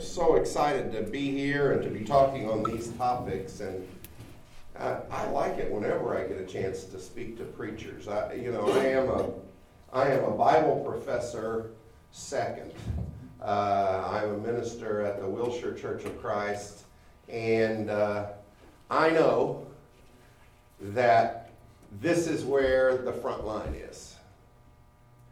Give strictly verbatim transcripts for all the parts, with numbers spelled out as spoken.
am so excited to be here and to be talking on these topics, and I, I like it whenever I get a chance to speak to preachers. I, you know, I am a, I am a Bible professor second. Uh, I'm a minister at the Wilshire Church of Christ, and uh, I know that this is where the front line is.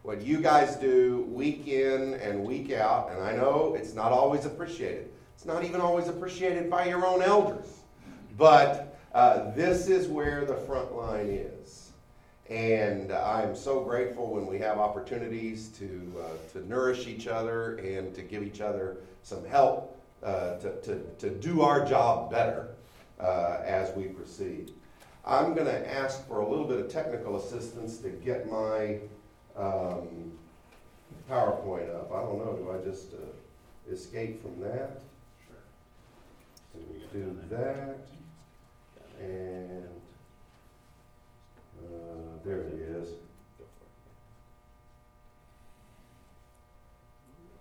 What you guys do week in and week out, and I know it's not always appreciated. It's not even always appreciated by your own elders. But uh, this is where the front line is. And I'm so grateful when we have opportunities to uh, to nourish each other and to give each other some help uh, to, to, to do our job better uh, as we proceed. I'm going to ask for a little bit of technical assistance to get my Um, PowerPoint up. I don't know. Do I just uh, escape from that? Sure. So we do that, and uh, there it is.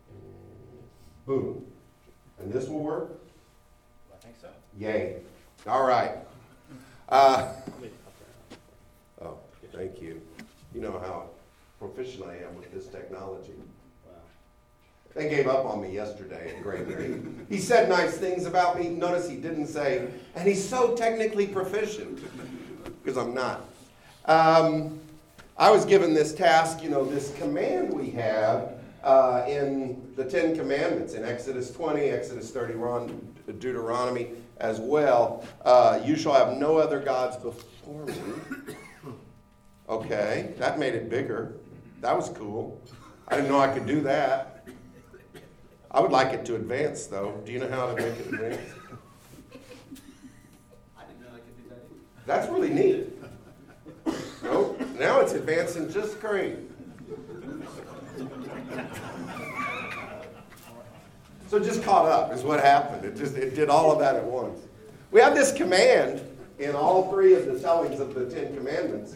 And boom. And this will work? I think so. Yay. All right. Uh, oh, thank you. You know how proficient I am with this technology. Wow. They gave up on me yesterday at grade three. He said nice things about me. Notice he didn't say, and he's so technically proficient, because I'm not. Um, I was given this task, you know, this command we have uh, in the Ten Commandments, in Exodus twenty, Exodus thirty, Deuteronomy as well. Uh, you shall have no other gods before me. Okay, that made it bigger. That was cool. I didn't know I could do that. I would like it to advance, though. Do you know how to make it advance? I didn't know I could do that either. That's really neat. Nope, now it's advancing just great. So it just caught up is what happened. It just it did all of that at once. We have this command in all three of the tellings of the Ten Commandments.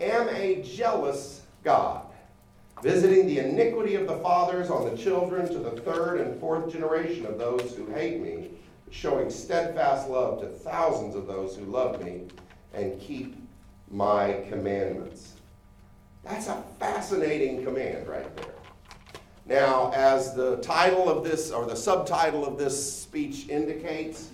am a jealous God, visiting the iniquity of the fathers on the children to the third and fourth generation of those who hate me, showing steadfast love to thousands of those who love me and keep my commandments. That's a fascinating command right there. Now, as the title of this, or the subtitle of this speech indicates,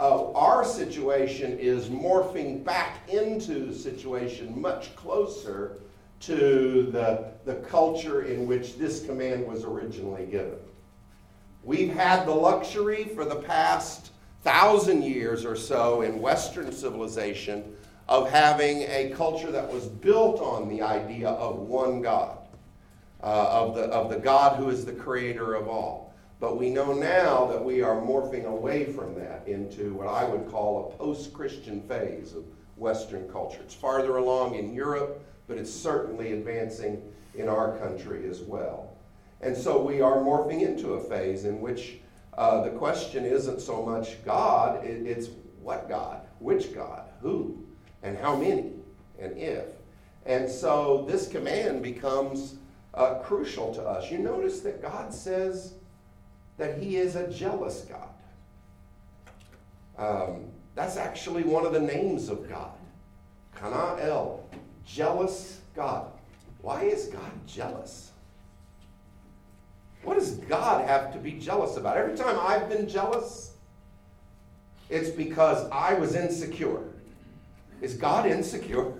Uh, our situation is morphing back into a situation much closer to the, the culture in which this command was originally given. We've had the luxury for the past thousand years or so in Western civilization of having a culture that was built on the idea of one God, uh, of the, of the God who is the creator of all. But we know now that we are morphing away from that into what I would call a post-Christian phase of Western culture. It's farther along in Europe, but it's certainly advancing in our country as well. And so we are morphing into a phase in which uh, the question isn't so much God, it's what God, which God, who, and how many, and if. And so this command becomes uh, crucial to us. You notice that God says that he is a jealous God. Um, that's actually one of the names of God. Kana'el, jealous God. Why is God jealous? What does God have to be jealous about? Every time I've been jealous, it's because I was insecure. Is God insecure?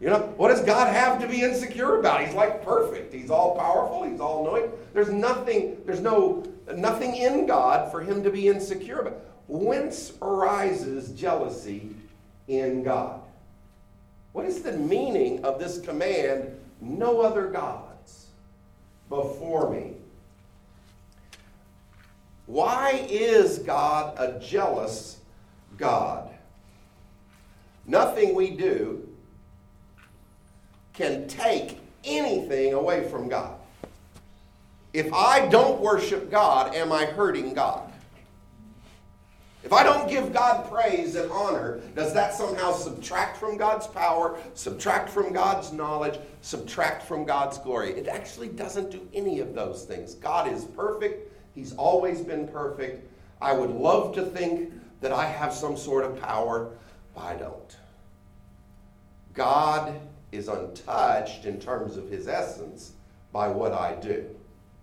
You know, what does God have to be insecure about? He's like perfect. He's all powerful. He's all knowing. There's nothing, there's no, nothing in God for him to be insecure about. Whence arises jealousy in God? What is the meaning of this command? No other gods before me. Why is God a jealous God? Nothing we do can take anything away from God. If I don't worship God, am I hurting God? If I don't give God praise and honor, does that somehow subtract from God's power, subtract from God's knowledge, subtract from God's glory? It actually doesn't do any of those things. God is perfect. He's always been perfect. I would love to think that I have some sort of power, but I don't. God is untouched in terms of his essence by what I do.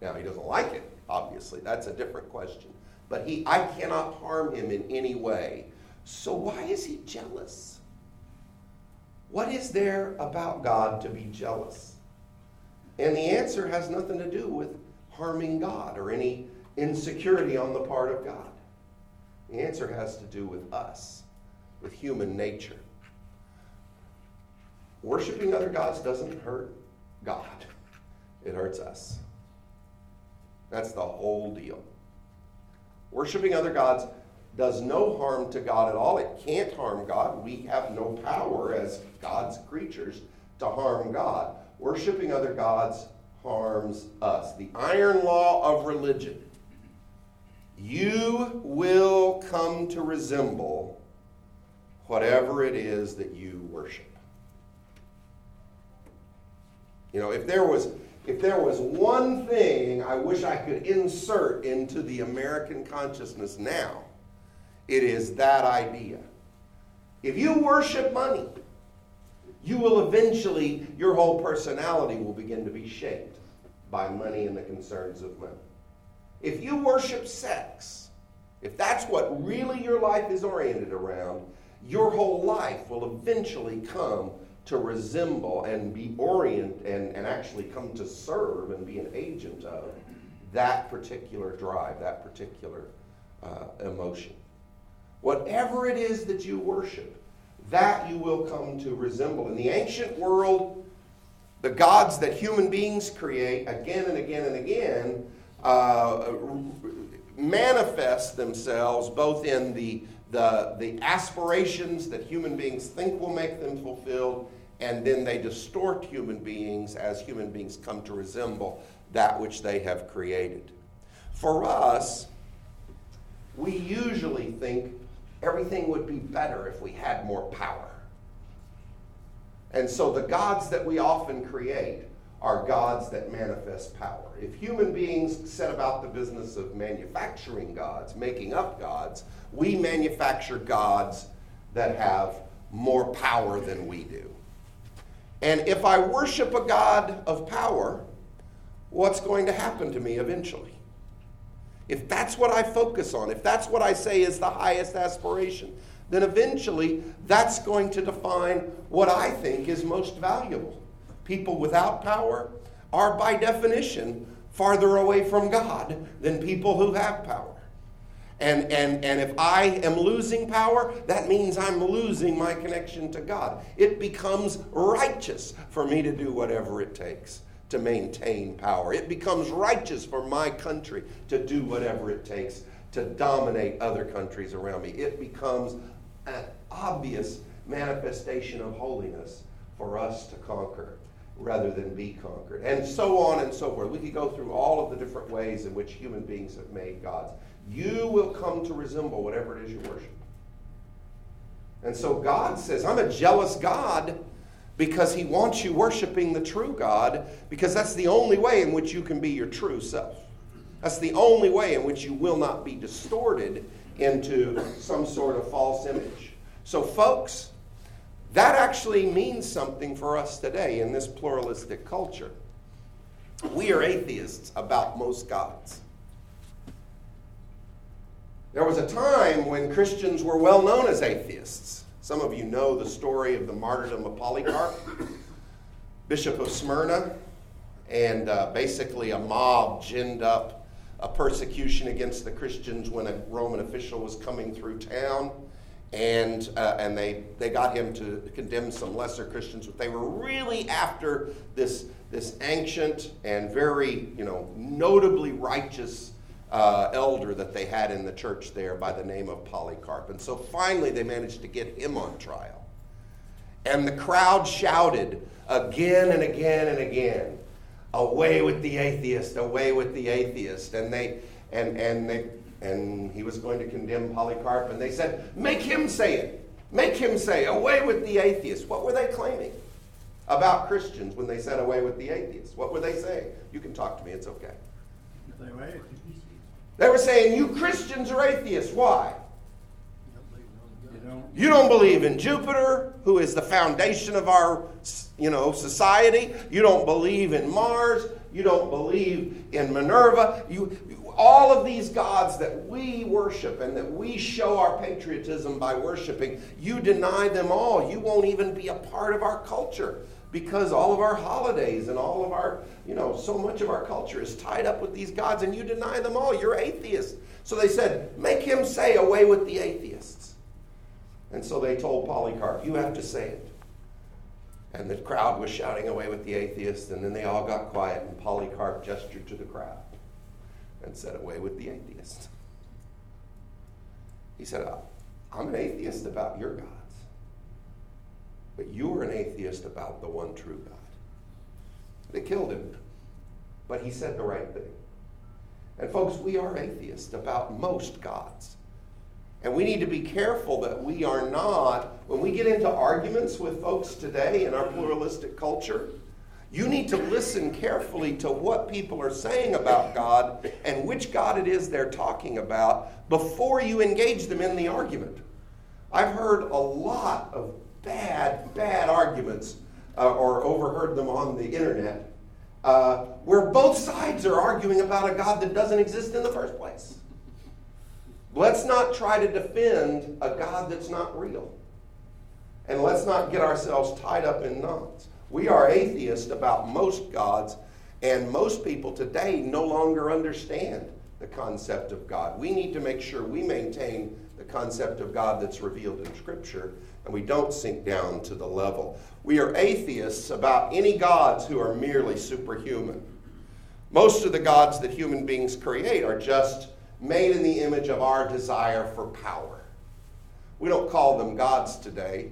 Now, he doesn't like it, obviously. That's a different question. But he, I cannot harm him in any way. So why is he jealous? What is there about God to be jealous? And the answer has nothing to do with harming God or any insecurity on the part of God. The answer has to do with us, with human nature. Worshipping other gods doesn't hurt God. It hurts us. That's the whole deal. Worshipping other gods does no harm to God at all. It can't harm God. We have no power as God's creatures to harm God. Worshipping other gods harms us. The iron law of religion. You will come to resemble whatever it is that you worship. You know, if there was... If there was one thing I wish I could insert into the American consciousness now, it is that idea. If you worship money, you will eventually, your whole personality will begin to be shaped by money and the concerns of money. If you worship sex, if that's what really your life is oriented around, your whole life will eventually come to resemble and be orient and, and actually come to serve and be an agent of that particular drive, that particular uh, emotion. Whatever it is that you worship, that you will come to resemble. In the ancient world, the gods that human beings create again and again and again uh, manifest themselves both in the The, the aspirations that human beings think will make them fulfilled, and then they distort human beings as human beings come to resemble that which they have created. For us, we usually think everything would be better if we had more power. And so the gods that we often create are gods that manifest power. If human beings set about the business of manufacturing gods, making up gods, we manufacture gods that have more power than we do. And if I worship a god of power, what's going to happen to me eventually? If that's what I focus on, if that's what I say is the highest aspiration, then eventually that's going to define what I think is most valuable. People without power are, by definition, farther away from God than people who have power. And, and, and if I am losing power, that means I'm losing my connection to God. It becomes righteous for me to do whatever it takes to maintain power. It becomes righteous for my country to do whatever it takes to dominate other countries around me. It becomes an obvious manifestation of holiness for us to conquer rather than be conquered, and so on and so forth. We could go through all of the different ways in which human beings have made gods. You will come to resemble whatever it is you worship. And so God says, I'm a jealous God because he wants you worshiping the true God, because that's the only way in which you can be your true self. That's the only way in which you will not be distorted into some sort of false image. So folks, that actually means something for us today in this pluralistic culture. We are atheists about most gods. There was a time when Christians were well known as atheists. Some of you know the story of the martyrdom of Polycarp, Bishop of Smyrna, and uh, basically a mob ginned up a persecution against the Christians when a Roman official was coming through town. And uh, and they, they got him to condemn some lesser Christians, but they were really after this this ancient and very, you know, notably righteous uh, elder that they had in the church there by the name of Polycarp. And so finally they managed to get him on trial. And the crowd shouted again and again and again, "Away with the atheist, away with the atheist." And they and and they and he was going to condemn Polycarp, and they said, "Make him say it. Make him say, away with the atheist." What were they claiming about Christians when they said away with the atheists? What were they saying? You can talk to me, it's okay. They were saying, you Christians are atheists. Why? You don't believe in Jupiter, who is the foundation of our, you know, society. You don't believe in Mars. You don't believe in Minerva. You, all of these gods that we worship and that we show our patriotism by worshiping, you deny them all. You won't even be a part of our culture, because all of our holidays and all of our, you know, so much of our culture is tied up with these gods, and you deny them all. You're atheists. So they said, make him say, away with the atheists. And so they told Polycarp, you have to say it. And the crowd was shouting, away with the atheists, and then they all got quiet, and Polycarp gestured to the crowd and said, away with the atheists. He said, oh, I'm an atheist about your gods, but you are an atheist about the one true God. They killed him, but he said the right thing. And folks, we are atheists about most gods. And we need to be careful that we are not, when we get into arguments with folks today in our pluralistic culture, you need to listen carefully to what people are saying about God and which God it is they're talking about before you engage them in the argument. I've heard a lot of bad, bad arguments uh, or overheard them on the internet uh, where both sides are arguing about a God that doesn't exist in the first place. Let's not try to defend a God that's not real. And let's not get ourselves tied up in knots. We are atheists about most gods, and most people today no longer understand the concept of God. We need to make sure we maintain the concept of God that's revealed in Scripture, and we don't sink down to the level. We are atheists about any gods who are merely superhuman. Most of the gods that human beings create are just made in the image of our desire for power. We don't call them gods today.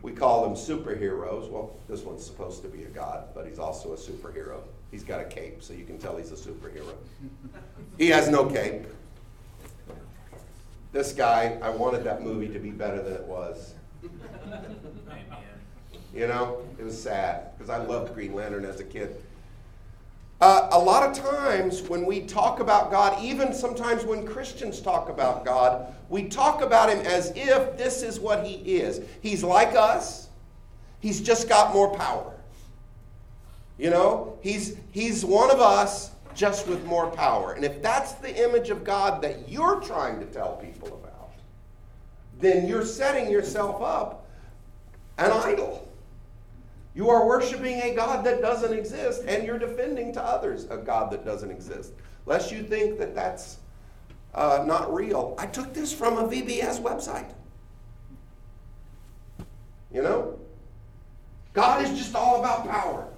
We call them superheroes. Well, this one's supposed to be a god, but he's also a superhero. He's got a cape, so you can tell he's a superhero. He has no cape. This guy, I wanted that movie to be better than it was. You know, it was sad, because I loved Green Lantern as a kid. Uh, a lot of times when we talk about God, even sometimes when Christians talk about God, we talk about him as if this is what he is. He's like us. He's just got more power. You know, he's, he's one of us, just with more power. And if that's the image of God that you're trying to tell people about, then you're setting yourself up an idol. You are worshiping a God that doesn't exist, and you're defending to others a God that doesn't exist. Lest you think that that's uh, not real. I took this from a V B S website. You know? God is just all about power.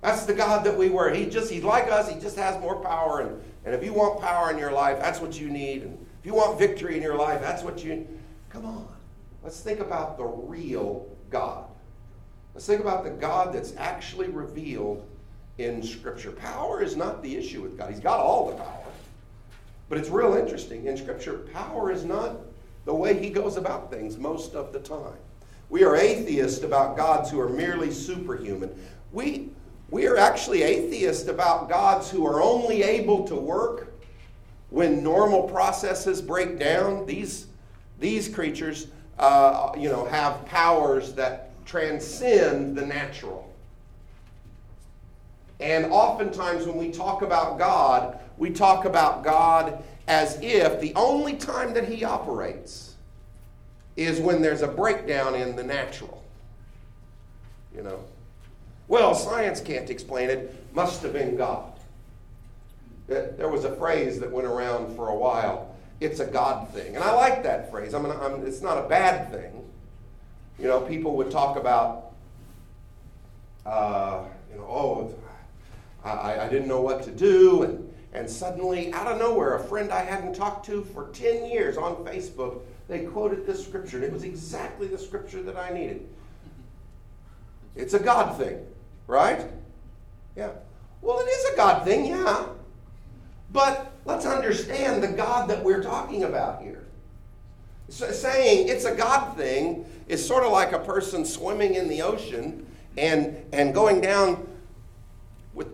That's the God that we were. He just, he's like us. He just has more power. And, and if you want power in your life, that's what you need. And if you want victory in your life, that's what you... Come on. Let's think about the real God. Let's think about the God that's actually revealed in Scripture. Power is not the issue with God. He's got all the power. But it's real interesting. In Scripture, power is not the way he goes about things most of the time. We are atheists about gods who are merely superhuman. We, we are actually atheists about gods who are only able to work when normal processes break down. These, these creatures uh, you know, have powers that transcend the natural. And oftentimes when we talk about God, we talk about God as if the only time that he operates is when there's a breakdown in the natural. You know, well, science can't explain it. Must have been God. There was a phrase that went around for a while. It's a God thing. And I like that phrase. I'm, an, I'm it's not a bad thing. You know, people would talk about, uh, you know, oh, I, I didn't know what to do, and, And suddenly, out of nowhere, a friend I hadn't talked to for ten years on Facebook, they quoted this scripture, and it was exactly the scripture that I needed. It's a God thing, right? Yeah. Well, it is a God thing, yeah. But let's understand the God that we're talking about here. So saying it's a God thing is sort of like a person swimming in the ocean and, and going down with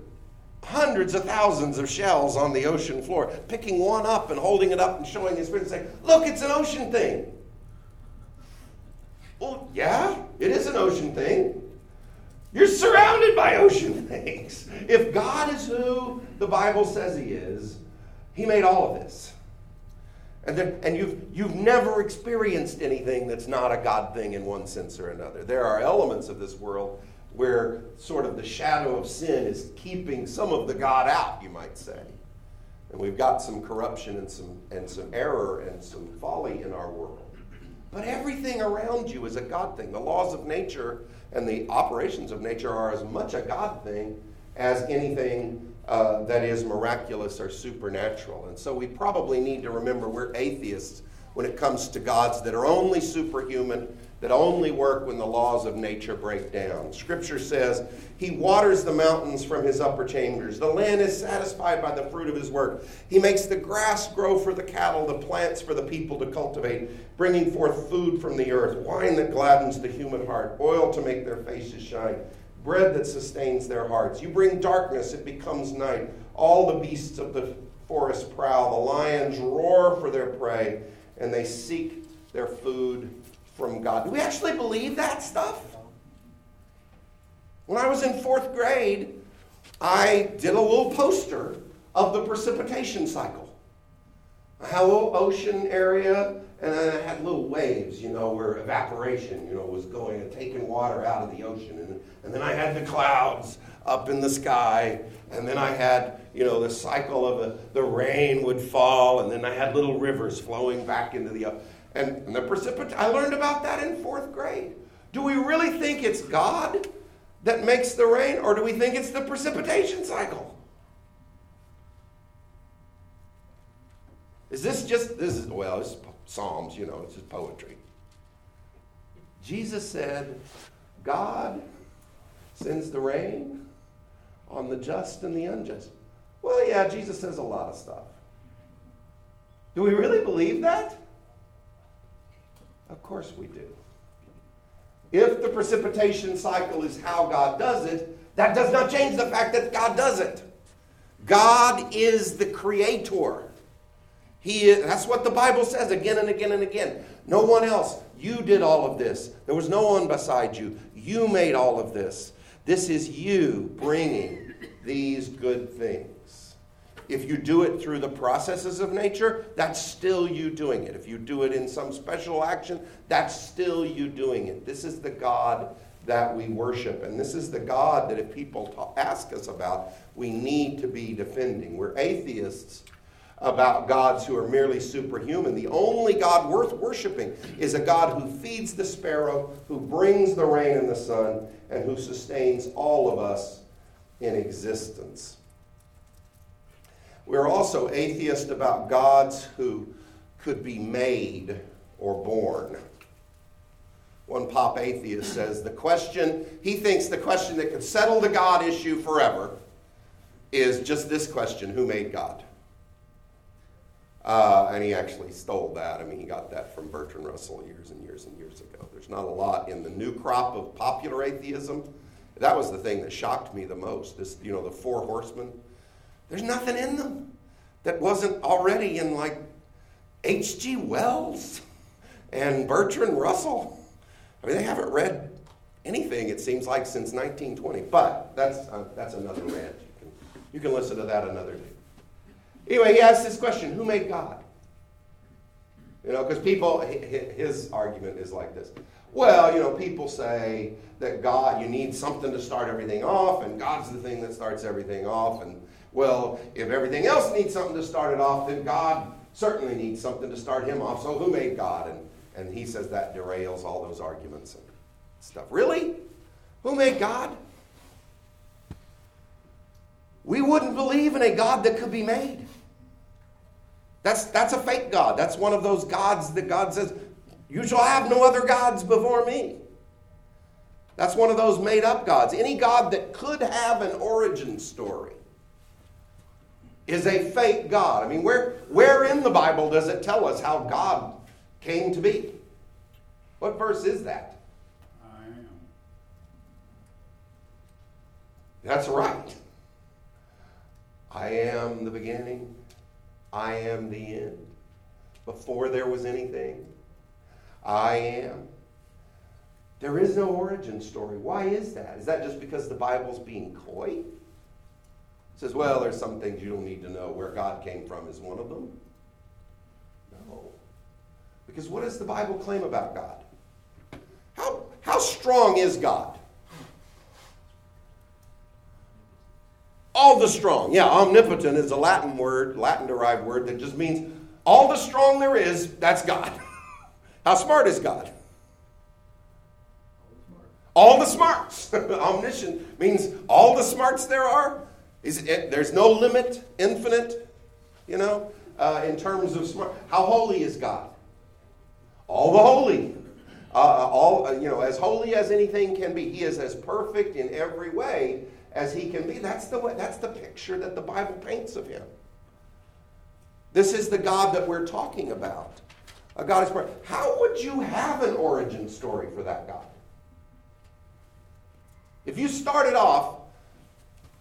hundreds of thousands of shells on the ocean floor, picking one up and holding it up and showing his friend and saying, look, it's an ocean thing. Well, yeah, it is an ocean thing. You're surrounded by ocean things. If God is who the Bible says he is, he made all of this. And then, and you've, you've never experienced anything that's not a God thing in one sense or another. There are elements of this world where sort of the shadow of sin is keeping some of the God out, you might say. And we've got some corruption and some, and some error and some folly in our world. But everything around you is a God thing. The laws of nature and the operations of nature are as much a God thing as anything uh, that is miraculous or supernatural. And so we probably need to remember we're atheists when it comes to gods that are only superhuman, that only work when the laws of nature break down. Scripture says, he waters the mountains from his upper chambers. The land is satisfied by the fruit of his work. He makes the grass grow for the cattle, the plants for the people to cultivate, bringing forth food from the earth, wine that gladdens the human heart, oil to make their faces shine, bread that sustains their hearts. You bring darkness, it becomes night. All the beasts of the forest prowl. The lions roar for their prey, and they seek their food from God. Do we actually believe that stuff? When I was in fourth grade, I did a little poster of the precipitation cycle. I had a little ocean area, and then I had little waves, you know, where evaporation, you know, was going and taking water out of the ocean. And, and then I had the clouds up in the sky, and then I had, you know, the cycle of the, the rain would fall, and then I had little rivers flowing back into the ocean. And, and the precipitation, I learned about that in fourth grade. Do we really think it's God that makes the rain, or do we think it's the precipitation cycle? Is this just, this is, well, it's Psalms, you know, it's just poetry. Jesus said, God sends the rain on the just and the unjust. Well, yeah, Jesus says a lot of stuff. Do we really believe that? Of course we do. If the precipitation cycle is how God does it, that does not change the fact that God does it. God is the creator. He is, that's what the Bible says again and again and again. No one else. You did all of this. There was no one beside you. You made all of this. This is you bringing these good things. If you do it through the processes of nature, that's still you doing it. If you do it in some special action, that's still you doing it. This is the God that we worship. And this is the God that if people ta- ask us about, we need to be defending. We're atheists about gods who are merely superhuman. The only God worth worshiping is a God who feeds the sparrow, who brings the rain and the sun, and who sustains all of us in existence. We're also atheists about gods who could be made or born. One pop atheist says the question, he thinks the question that could settle the God issue forever is just this question, who made God? Uh, and he actually stole that. I mean, he got that from Bertrand Russell years and years and years ago. There's not a lot in the new crop of popular atheism. That was the thing that shocked me the most. This, you know, the four horsemen. There's nothing in them that wasn't already in, like, H G Wells and Bertrand Russell. I mean, they haven't read anything, it seems like, since nineteen twenty. But that's uh, that's another rant. You can, you can listen to that another day. Anyway, he asks this question, who made God? You know, because people, his argument is like this. Well, you know, people say that God, you need something to start everything off, and God's the thing that starts everything off, and well, if everything else needs something to start it off, then God certainly needs something to start him off. So who made God? And, and he says that derails all those arguments and stuff. Really? Who made God? we wouldn't believe in a God that could be made. That's, that's a fake God. That's one of those gods that God says, you shall have no other gods before me. That's one of those made-up gods. Any God that could have an origin story is a fake God. I mean, where, where in the Bible does it tell us how God came to be? What verse is that? I am. That's right. I am the beginning. I am the end. Before there was anything, I am. There is no origin story. Why is that? Is that just because the Bible's being coy? It says, well, there's some things you don't need to know. Where God came from is one of them. No. Because what does the Bible claim about God? How, how strong is God? All the strong. Yeah, omnipotent is a Latin word, Latin-derived word that just means all the strong there is, that's God. How smart is God? All the smarts. Omniscient means all the smarts there are. Is it, there's no limit, infinite, you know, uh, in terms of smart. How holy is God? All the holy. Uh, all uh, you know, as holy as anything can be. He is as perfect in every way as he can be. That's the way, that's the picture that the Bible paints of him. This is the God that we're talking about. A God is perfect. How would you have an origin story for that God? If you started off,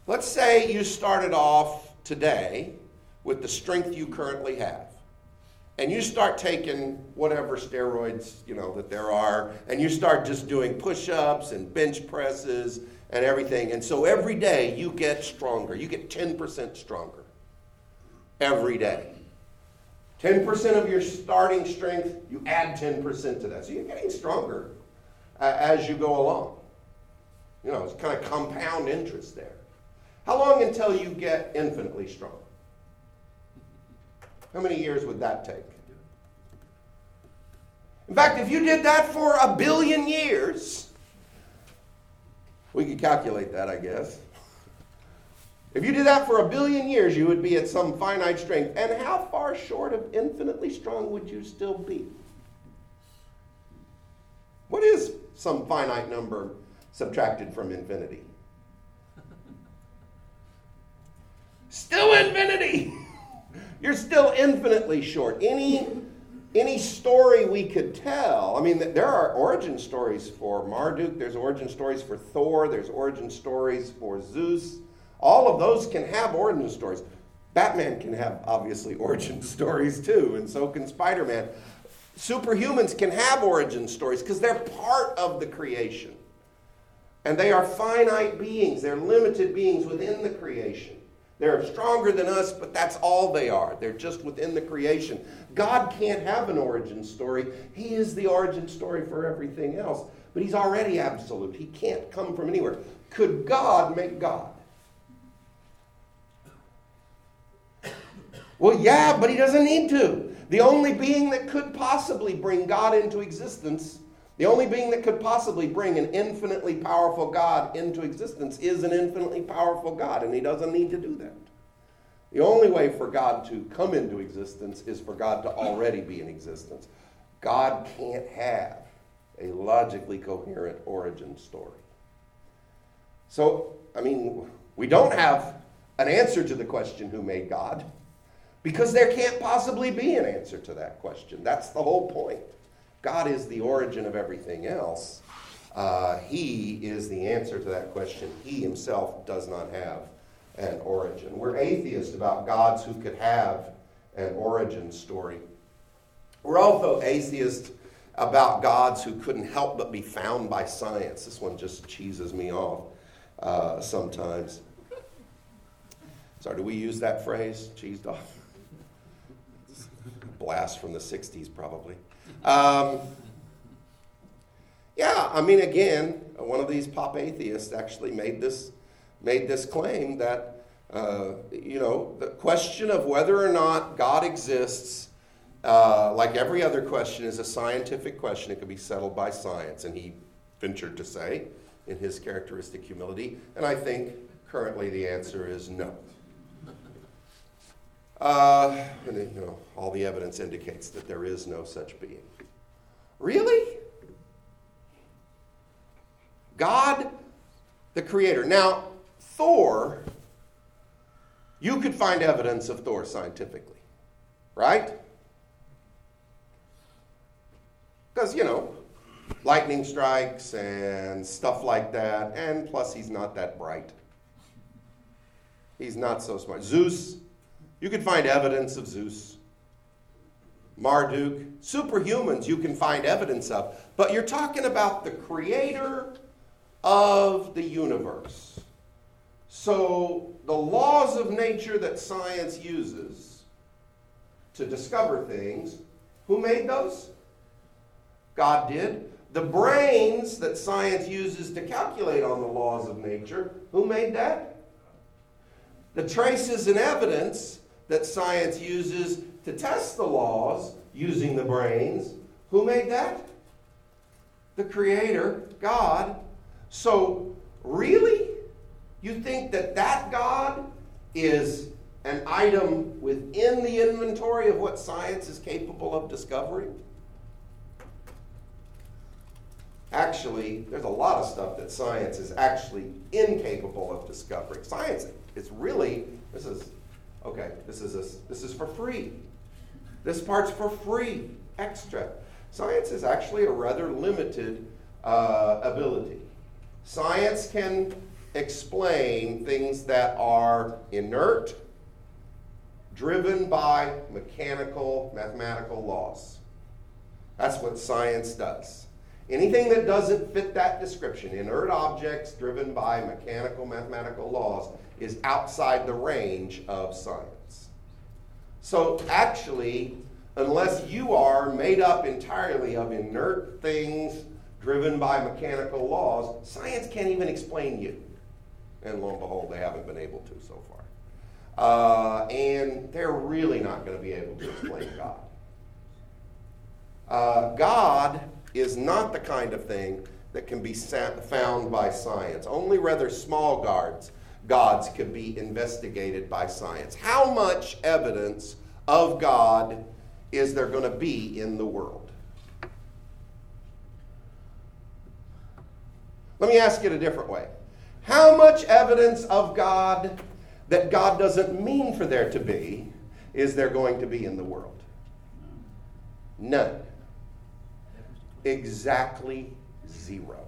let's say you started off today with the strength you currently have, and you start taking whatever steroids, you know, that there are, and you start just doing push-ups and bench presses and everything, and so every day you get stronger. You get ten percent stronger every day. ten percent of your starting strength, you add ten percent to that. So you're getting stronger uh, as you go along. You know, it's kind of compound interest there. How long until you get infinitely strong? How many years would that take? In fact, if you did that for a billion years, we could calculate that, I guess. If you did that for a billion years, you would be at some finite strength. And how far short of infinitely strong would you still be? What is some finite number subtracted from infinity? Still infinity. You're still infinitely short. Any any story we could tell, I mean, there are origin stories for Marduk, there's origin stories for Thor, there's origin stories for Zeus. All of those can have origin stories. Batman can have, obviously, origin stories too, and so can Spider-Man. Superhumans can have origin stories because they're part of the creation. And they are finite beings. They're limited beings within the creation. They're stronger than us, but that's all they are. They're just within the creation. God can't have an origin story. He is the origin story for everything else. But he's already absolute. He can't come from anywhere. Could God make God? Well, yeah, but he doesn't need to. The only being that could possibly bring God into existence The only being that could possibly bring an infinitely powerful God into existence is an infinitely powerful God, and he doesn't need to do that. The only way for God to come into existence is for God to already be in existence. God can't have a logically coherent origin story. So, I mean, we don't have an answer to the question, who made God? Because there can't possibly be an answer to that question. That's the whole point. God is the origin of everything else. Uh, he is the answer to that question. He himself does not have an origin. We're atheists about gods who could have an origin story. We're also atheists about gods who couldn't help but be found by science. This one just cheeses me off uh, sometimes. Sorry, do we use that phrase, cheesed off? Blast from the sixties, probably. Um, yeah, I mean, again, one of these pop atheists actually made this made this claim that, uh, you know, the question of whether or not God exists, uh, like every other question, is a scientific question. It could be settled by science. And he ventured to say, in his characteristic humility, and I think Currently, the answer is no. Uh, and, you know, all the evidence indicates that there is no such being. Really? God, the creator. Now, Thor, you could find evidence of Thor scientifically, right? Because, you know, lightning strikes and stuff like that, and plus he's not that bright. He's not so smart. Zeus, you can find evidence of Zeus. Marduk, superhumans you can find evidence of, but you're talking about the creator of the universe. So the laws of nature that science uses to discover things, who made those? God did. The brains that science uses to calculate on the laws of nature, who made that? The traces and evidence that science uses to test the laws using the brains, who made that? The Creator, God. So really, you think that that God is an item within the inventory of what science is capable of discovering? Actually, there's a lot of stuff that science is actually incapable of discovering. Science is really, this is, okay, this is a, this is for free. This part's for free, extra. Science is actually a rather limited uh, ability. Science can explain things that are inert, driven by mechanical, mathematical laws. That's what science does. Anything that doesn't fit that description, inert objects driven by mechanical, mathematical laws, is outside the range of science. So actually, unless you are made up entirely of inert things driven by mechanical laws, science can't even explain you. And lo and behold, they haven't been able to so far. Uh, and they're really not going to be able to explain God. Uh, God is not the kind of thing that can be found by science. Only rather small gods, gods could be investigated by science. How much evidence of God is there going to be in the world? Let me ask it a different way. How much evidence of God that God doesn't mean for there to be is there going to be in the world? None. Exactly zero.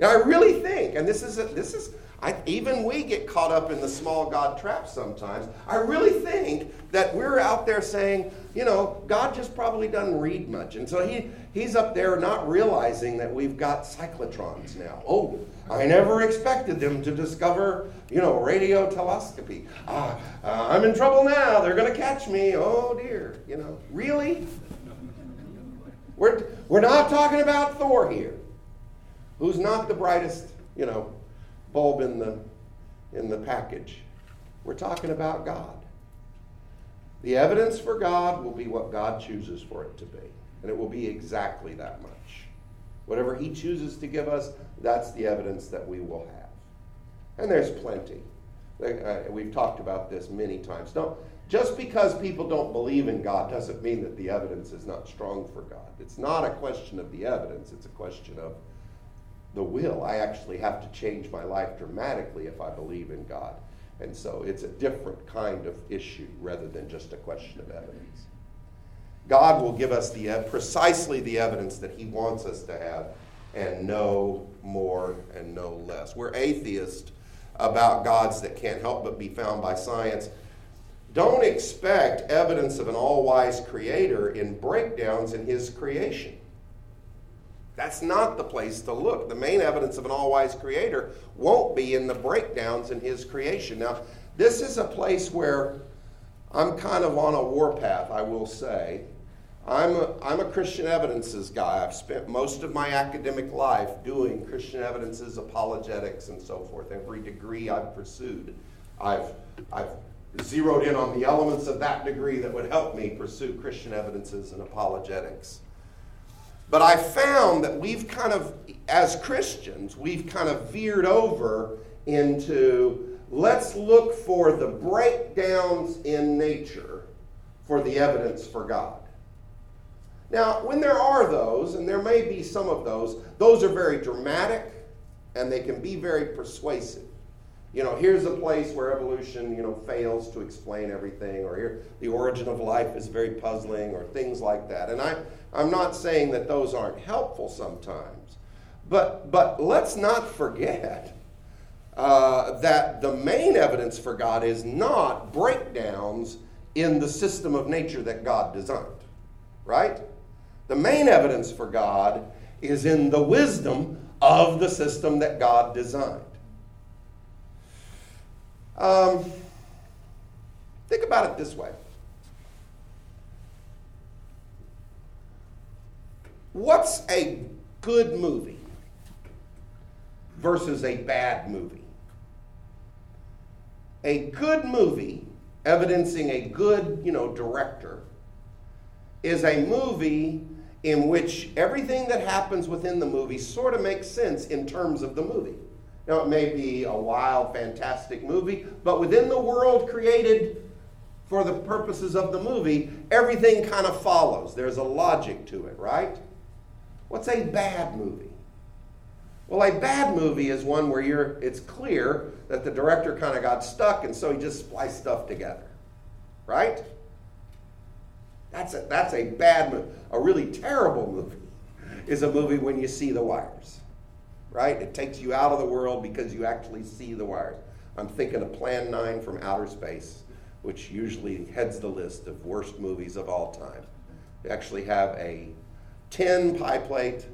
Now, I really think, and this is a, this is I, even we get caught up in the small God trap sometimes. I really think that we're out there saying, you know, God just probably doesn't read much, and so he he's up there not realizing that we've got cyclotrons now. Oh, I never expected them to discover, you know, radio telescopy. Ah, uh, I'm in trouble now. They're going to catch me. Oh dear, you know, really. We're, we're not talking about Thor here, who's not the brightest, you know, bulb in the, in the package. We're talking about God. The evidence for God will be what God chooses for it to be, and it will be exactly that much. Whatever he chooses to give us, that's the evidence that we will have. And there's plenty. We've talked about this many times. Don't, Just because people don't believe in God doesn't mean that the evidence is not strong for God. It's not a question of the evidence. It's a question of the will. I actually have to change my life dramatically if I believe in God. And so it's a different kind of issue rather than just a question of evidence. God will give us the precisely the evidence that he wants us to have, and no more and no less. We're atheists about gods that can't help but be found by science. Don't expect evidence of an all-wise creator in breakdowns in his creation. That's not the place to look. The main evidence of an all-wise creator won't be in the breakdowns in his creation. Now, this is a place where I'm kind of on a warpath, I will say. I'm a, I'm a Christian evidences guy. I've spent most of my academic life doing Christian evidences, apologetics, and so forth. Every degree I've pursued, I've I've zeroed in on the elements of that degree that would help me pursue Christian evidences and apologetics. But I found that we've kind of, as Christians, we've kind of veered over into let's look for the breakdowns in nature for the evidence for God. Now, when there are those, and there may be some of those, those are very dramatic and they can be very persuasive. You know, here's a place where evolution, you know, fails to explain everything, or here the origin of life is very puzzling, or things like that. And I, I'm not saying that those aren't helpful sometimes, but, but let's not forget uh, that the main evidence for God is not breakdowns in the system of nature that God designed, right? The main evidence for God is in the wisdom of the system that God designed. Um, think about it this way. What's a good movie versus a bad movie? A good movie, evidencing a good, you know, director, is a movie in which everything that happens within the movie sort of makes sense in terms of the movie. Now, it may be a wild, fantastic movie, but within the world created for the purposes of the movie, everything kind of follows. There's a logic to it, right? What's a bad movie? Well, a bad movie is one where you're, it's clear that the director kind of got stuck, and so he just spliced stuff together, right? That's a, that's a bad movie. A really terrible movie is a movie when you see the wires. Right? It takes you out of the world because you actually see the wires. I'm thinking of Plan nine from Outer Space, which usually heads the list of worst movies of all time. They actually have a tin pie plate,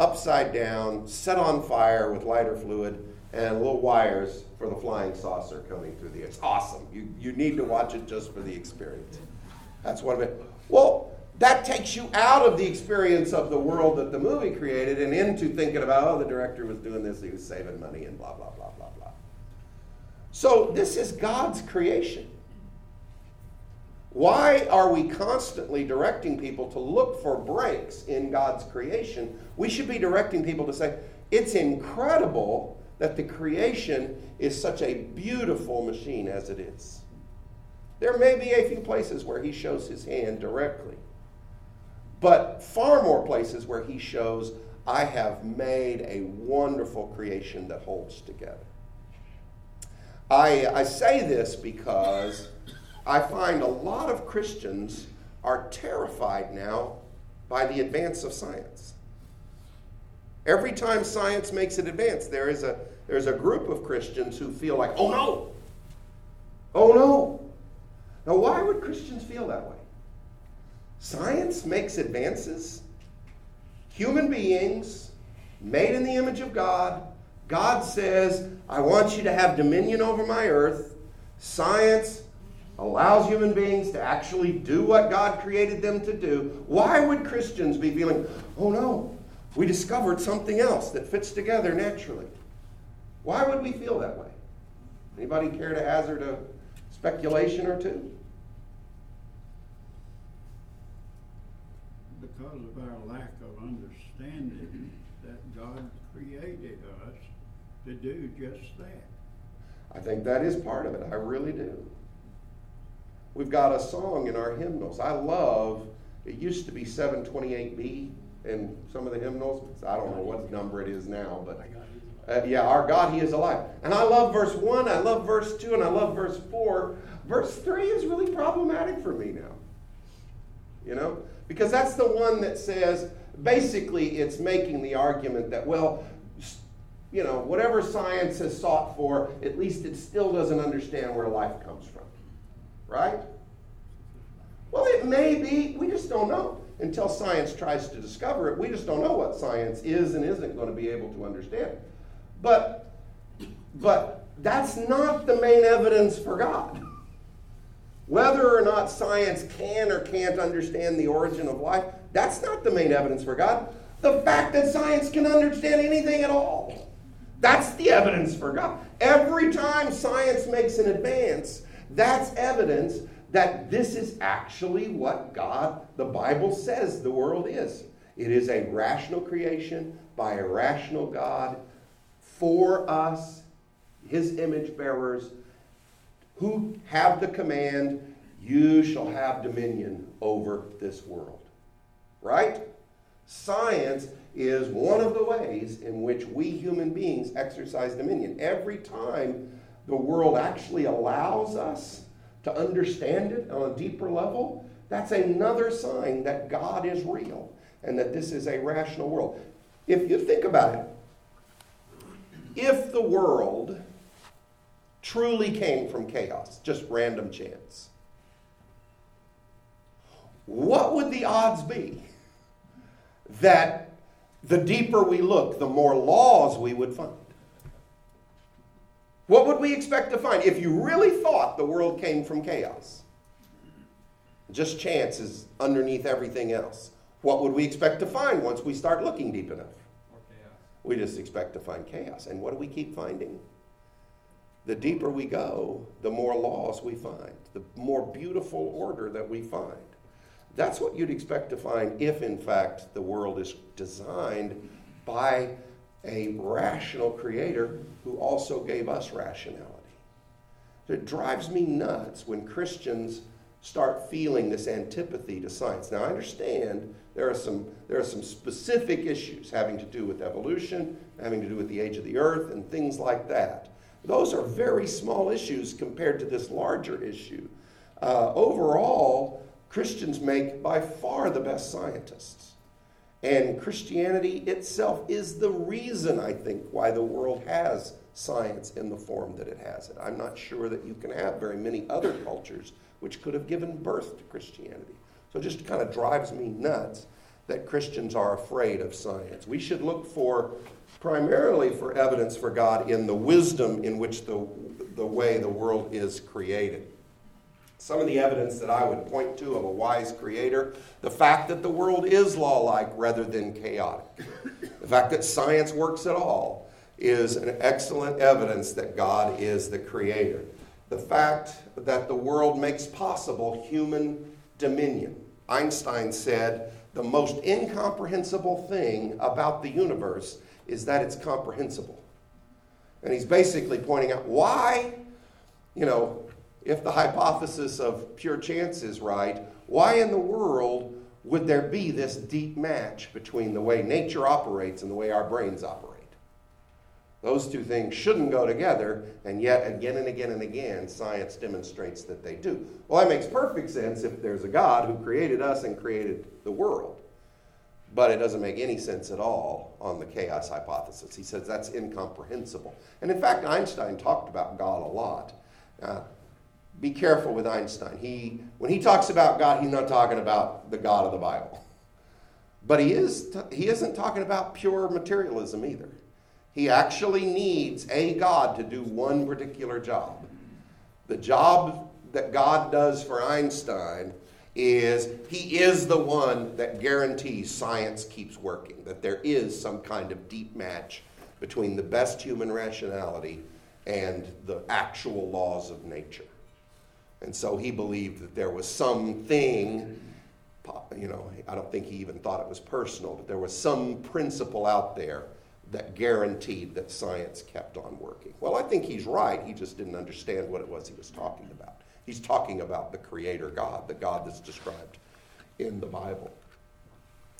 upside down, set on fire with lighter fluid, and little wires for the flying saucer coming through the air. It's awesome. You you need to watch it just for the experience. That's what I mean. Well, that takes you out of the experience of the world that the movie created and into thinking about, oh, the director was doing this, he was saving money, and blah, blah, blah, blah, blah. So this is God's creation. Why are we constantly directing people to look for breaks in God's creation? We should be directing people to say, it's incredible that the creation is such a beautiful machine as it is. There may be a few places where he shows his hand directly, but far more places where he shows, I have made a wonderful creation that holds together. I, I say this because I find a lot of Christians are terrified now by the advance of science. Every time science makes an advance, there is a, there's a group of Christians who feel like, oh no, oh no. Now, why would Christians feel that way? Science makes advances. Human beings, made in the image of God. God says, I want you to have dominion over my earth. Science allows human beings to actually do what God created them to do. Why would Christians be feeling, oh no, we discovered something else that fits together naturally? Why would we feel that way? Anybody care to hazard a speculation or two? Because of our lack of understanding that God created us to do just that. I think that is part of it. I really do. We've got a song in our hymnals. I love, it used to be seven twenty-eight B in some of the hymnals. I don't know what number it is now, but uh, yeah, our God, he is alive. And I love verse one, I love verse two, and I love verse four. Verse three is really problematic for me now. You know? Because that's the one that says, basically, it's making the argument that, well, you know, whatever science has sought for, at least it still doesn't understand where life comes from, right? Well, it may be. We just don't know until science tries to discover it. We just don't know what science is and isn't going to be able to understand. But, but that's not the main evidence for God. Whether or not science can or can't understand the origin of life, that's not the main evidence for God. The fact that science can understand anything at all, that's the evidence for God. Every time science makes an advance, that's evidence that this is actually what God, the Bible says the world is. It is a rational creation by a rational God for us his image bearers, who have the command, you shall have dominion over this world. Right? Science is one of the ways in which we human beings exercise dominion. Every time the world actually allows us to understand it on a deeper level, that's another sign that God is real and that this is a rational world. If you think about it, if the world truly came from chaos, just random chance, what would the odds be that the deeper we look, the more laws we would find? What would we expect to find if you really thought the world came from chaos? Just chance is underneath everything else. What would we expect to find once we start looking deep enough? More chaos. We just expect to find chaos. And what do we keep finding? The deeper we go, the more laws we find, the more beautiful order that we find. That's what you'd expect to find if, in fact, the world is designed by a rational creator who also gave us rationality. It drives me nuts when Christians start feeling this antipathy to science. Now, I understand there are some, there are some specific issues having to do with evolution, having to do with the age of the earth, and things like that. Those are very small issues compared to this larger issue. Uh, overall, Christians make by far the best scientists. And Christianity itself is the reason, I think, why the world has science in the form that it has it. I'm not sure that you can have very many other cultures which could have given birth to Christianity. So it just kind of drives me nuts that Christians are afraid of science. We should look for primarily for evidence for God in the wisdom in which the, the way the world is created. Some of the evidence that I would point to of a wise creator: the fact that the world is law-like rather than chaotic. The fact that science works at all is an excellent evidence that God is the creator. The fact that the world makes possible human dominion. Einstein said, the most incomprehensible thing about the universe is that it's comprehensible. And he's basically pointing out why, you know, if the hypothesis of pure chance is right, why in the world would there be this deep match between the way nature operates and the way our brains operate? Those two things shouldn't go together, and yet again and again and again, science demonstrates that they do. Well, that makes perfect sense if there's a God who created us and created the world, but it doesn't make any sense at all on the chaos hypothesis. He says that's incomprehensible. And in fact, Einstein talked about God a lot. Uh, Be careful with Einstein. He, when he talks about God, he's not talking about the God of the Bible. But he is t- he isn't talking about pure materialism either. He actually needs a God to do one particular job. The job that God does for Einstein is he is the one that guarantees science keeps working, that there is some kind of deep match between the best human rationality and the actual laws of nature. And so he believed that there was something, you know, I don't think he even thought it was personal, but there was some principle out there that guaranteed that science kept on working. Well, I think he's right. He just didn't understand what it was he was talking about. He's talking about the Creator God, the God that's described in the Bible.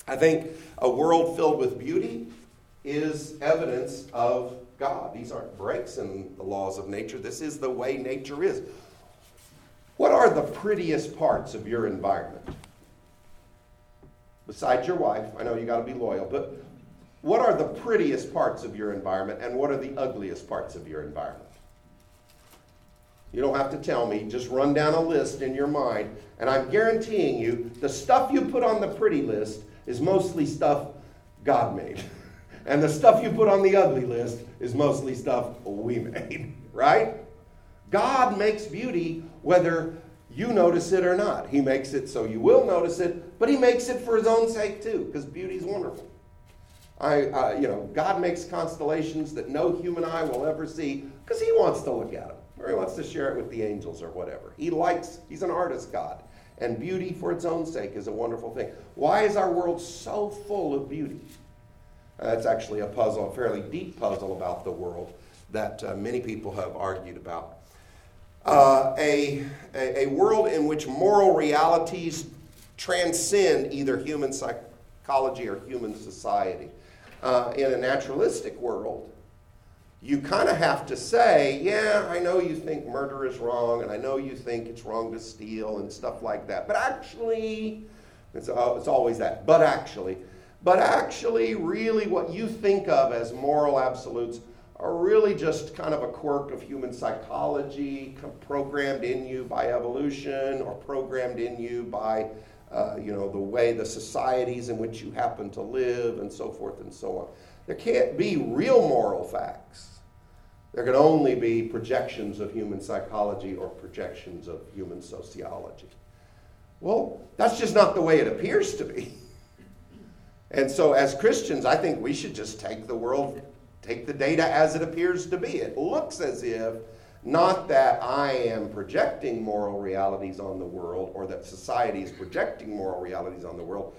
I think a world filled with beauty is evidence of God. These aren't breaks in the laws of nature. This is the way nature is. What are the prettiest parts of your environment? Besides your wife, I know you got to be loyal, but what are the prettiest parts of your environment and what are the ugliest parts of your environment? You don't have to tell me, just run down a list in your mind, and I'm guaranteeing you the stuff you put on the pretty list is mostly stuff God made. And the stuff you put on the ugly list is mostly stuff we made, right? God makes beauty whether you notice it or not. He makes it so you will notice it, but he makes it for his own sake too, because beauty's wonderful. I, uh, you know, God makes constellations that no human eye will ever see because he wants to look at them, or he wants to share it with the angels or whatever. He likes, he's an artist God, and beauty for its own sake is a wonderful thing. Why is our world so full of beauty? Uh, that's actually a puzzle, a fairly deep puzzle about the world. that uh, many people have argued about. Uh, a, a world in which moral realities transcend either human psychology or human society. Uh, in a naturalistic world, you kind of have to say, yeah, I know you think murder is wrong, and I know you think it's wrong to steal and stuff like that. But actually, it's, uh, it's always that, but actually. But actually, really what you think of as moral absolutes are really just kind of a quirk of human psychology programmed in you by evolution or programmed in you by uh, you know, the way the societies in which you happen to live and so forth and so on. There can't be real moral facts. There can only be projections of human psychology or projections of human sociology. Well, that's just not the way it appears to be. And so as Christians, I think we should just take the world, take the data as it appears to be. It looks as if, not that I am projecting moral realities on the world or that society is projecting moral realities on the world.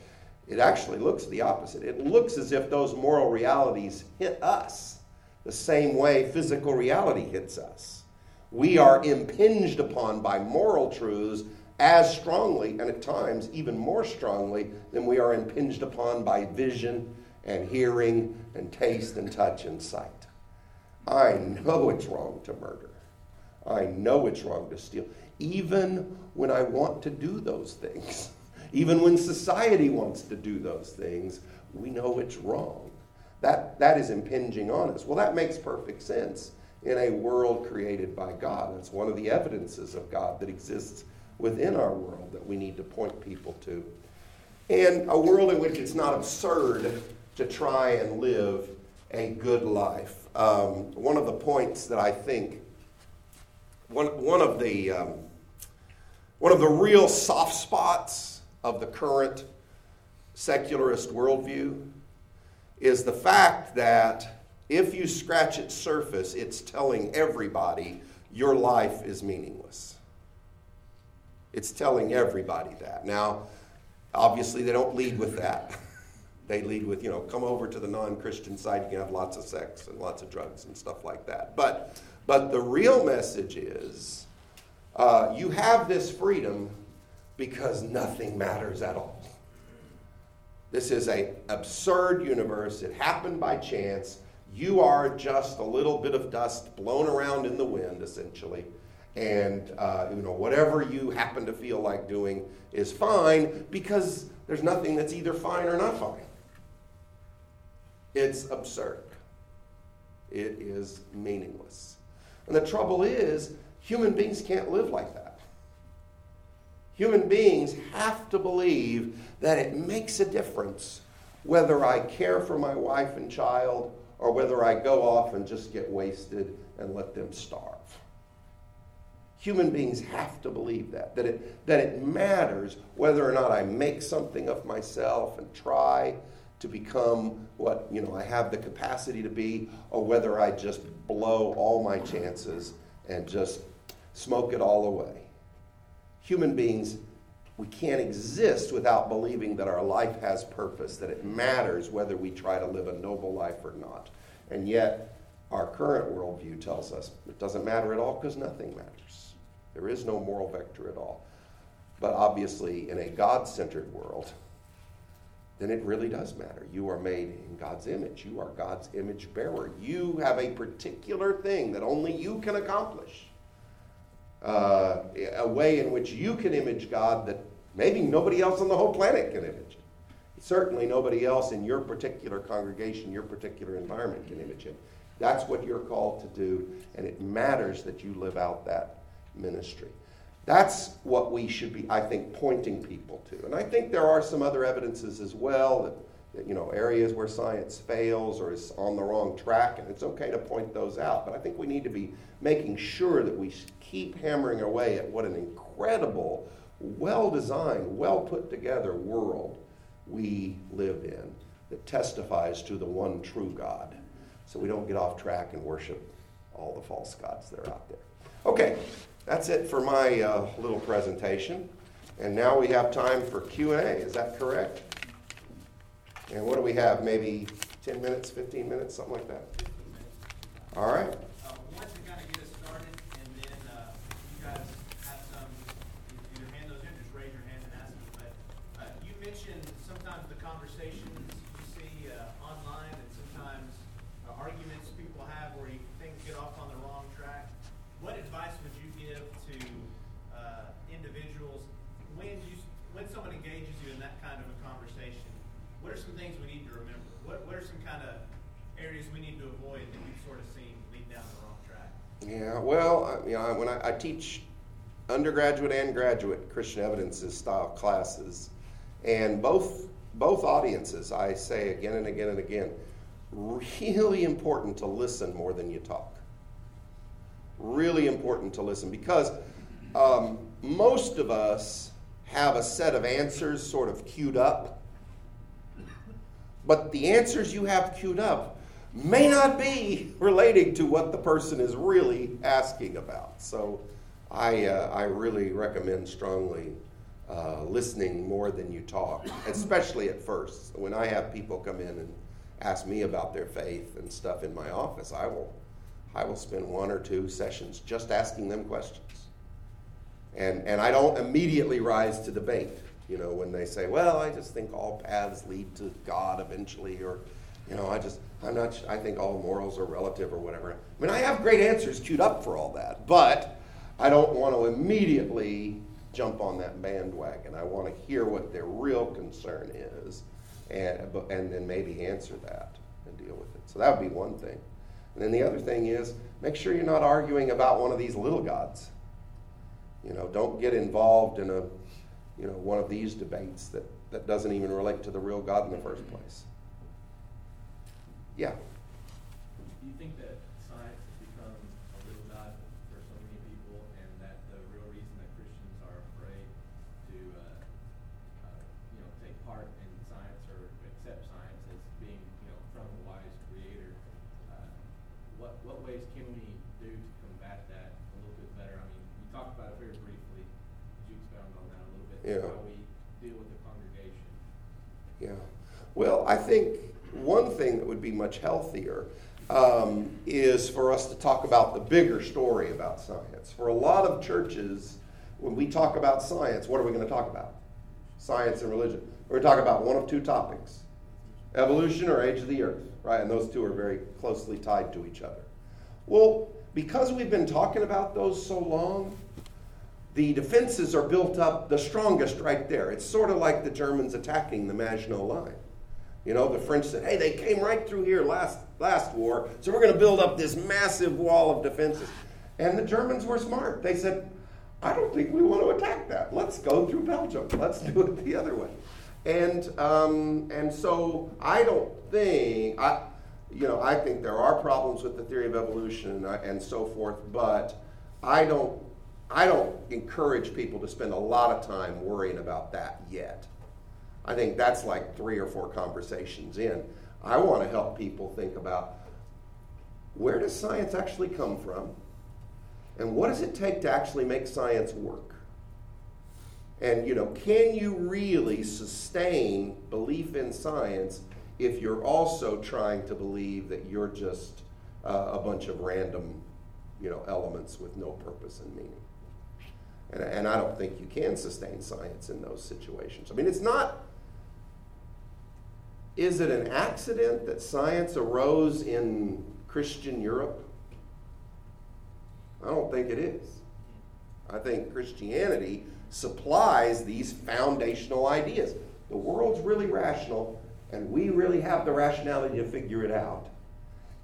It actually looks the opposite. It looks as if those moral realities hit us the same way physical reality hits us. We are impinged upon by moral truths as strongly, and at times even more strongly, than we are impinged upon by vision and hearing and taste and touch and sight. I know it's wrong to murder. I know it's wrong to steal, even when I want to do those things. Even when society wants to do those things, we know it's wrong. That, that is impinging on us. Well, that makes perfect sense in a world created by God. That's one of the evidences of God that exists within our world that we need to point people to. And a world in which it's not absurd to try and live a good life. Um, one of the points that I think, one, one of the um, one of the real soft spots of the current secularist worldview is the fact that if you scratch its surface, it's telling everybody your life is meaningless. It's telling everybody that. Now, obviously, they don't lead with that. They lead with, you know, come over to the non-Christian side. You can have lots of sex and lots of drugs and stuff like that. But, but the real message is uh, you have this freedom because nothing matters at all. This is an absurd universe. It happened by chance. You are just a little bit of dust blown around in the wind, essentially. And uh, you know, whatever you happen to feel like doing is fine because there's nothing that's either fine or not fine. It's absurd. It is meaningless. And the trouble is, human beings can't live like that. Human beings have to believe that it makes a difference whether I care for my wife and child or whether I go off and just get wasted and let them starve. Human beings have to believe that, that it that it matters whether or not I make something of myself and try to become what, you know, I have the capacity to be, or whether I just blow all my chances and just smoke it all away. Human beings, we can't exist without believing that our life has purpose, that it matters whether we try to live a noble life or not. And yet, our current worldview tells us it doesn't matter at all because nothing matters. There is no moral vector at all. But obviously, in a God-centered world, then it really does matter. You are made in God's image. You are God's image bearer. You have a particular thing that only you can accomplish. Uh, a way in which you can image God that maybe nobody else on the whole planet can image. Certainly nobody else in your particular congregation, your particular environment can image Him. That's what you're called to do, and it matters that you live out that ministry. That's what we should be, I think, pointing people to. And I think there are some other evidences as well that, that, you know, areas where science fails or is on the wrong track, and it's okay to point those out. But I think we need to be making sure that we keep hammering away at what an incredible, well-designed, well-put-together world we live in that testifies to the one true God, so we don't get off track and worship all the false gods that are out there. Okay. That's it for my uh, little presentation. And now we have time for Q and A, is that correct? And what do we have, maybe ten minutes, fifteen minutes, something like that? All right. sometimes the conversations you see uh, online and sometimes uh, arguments people have where you, things get off on the wrong track. What advice would you give to uh, individuals when you when someone engages you in that kind of a conversation? What are some things we need to remember? What what are some kind of areas we need to avoid that you've sort of seen lead down the wrong track? Yeah, well, you know, when I, I teach undergraduate and graduate Christian evidences style classes, and both both audiences, I say again and again and again, really important to listen more than you talk. Really important to listen because um, most of us have a set of answers sort of queued up, but the answers you have queued up may not be relating to what the person is really asking about. So I uh, I really recommend strongly uh, listening more than you talk, especially at first. When I have people come in and ask me about their faith and stuff in my office, I will I will spend one or two sessions just asking them questions. And and I don't immediately rise to debate, you know, when they say, well, I just think all paths lead to God eventually, or, you know, I just, I'm not, I think all morals are relative or whatever. I mean, I have great answers queued up for all that, but I don't want to immediately jump on that bandwagon. I want to hear what their real concern is and and then maybe answer that and deal with it. So that would be one thing. And then the other thing is, make sure you're not arguing about one of these little gods. You know, don't get involved in a, you know, one of these debates that, that doesn't even relate to the real God in the first place. Yeah? Do you think that science has become a little God for so many people, and that the real reason that Christians are afraid to, uh, uh, you know, take part in science or accept science as being, you know, from a wise creator, uh, what what ways can we do to combat that a little bit better? I mean, you talked about it very briefly. Could you expound on that a little bit? Yeah. How we deal with the congregation? Yeah. Well, I think one thing that would be much healthier um, is for us to talk about the bigger story about science. For a lot of churches, when we talk about science, what are we going to talk about? Science and religion. We're going to talk about one of two topics, evolution or age of the earth, right? And those two are very closely tied to each other. Well, because we've been talking about those so long, the defenses are built up the strongest right there. It's sort of like the Germans attacking the Maginot Line. You know, the French said, hey, they came right through here last last war, so we're going to build up this massive wall of defenses. And the Germans were smart. They said, I don't think we want to attack that. Let's go through Belgium. Let's do it the other way. And um, and so I don't think, I, you know, I think there are problems with the theory of evolution and so forth, but I don't, I don't encourage people to spend a lot of time worrying about that yet. I think that's like three or four conversations in. I want to help people think about where does science actually come from, and what does it take to actually make science work? And, you know, can you really sustain belief in science if you're also trying to believe that you're just uh, a bunch of random, you know, elements with no purpose and meaning? And, and I don't think you can sustain science in those situations. I mean, it's not... Is it an accident that science arose in Christian Europe? I don't think it is. I think Christianity supplies these foundational ideas. The world's really rational, and we really have the rationality to figure it out.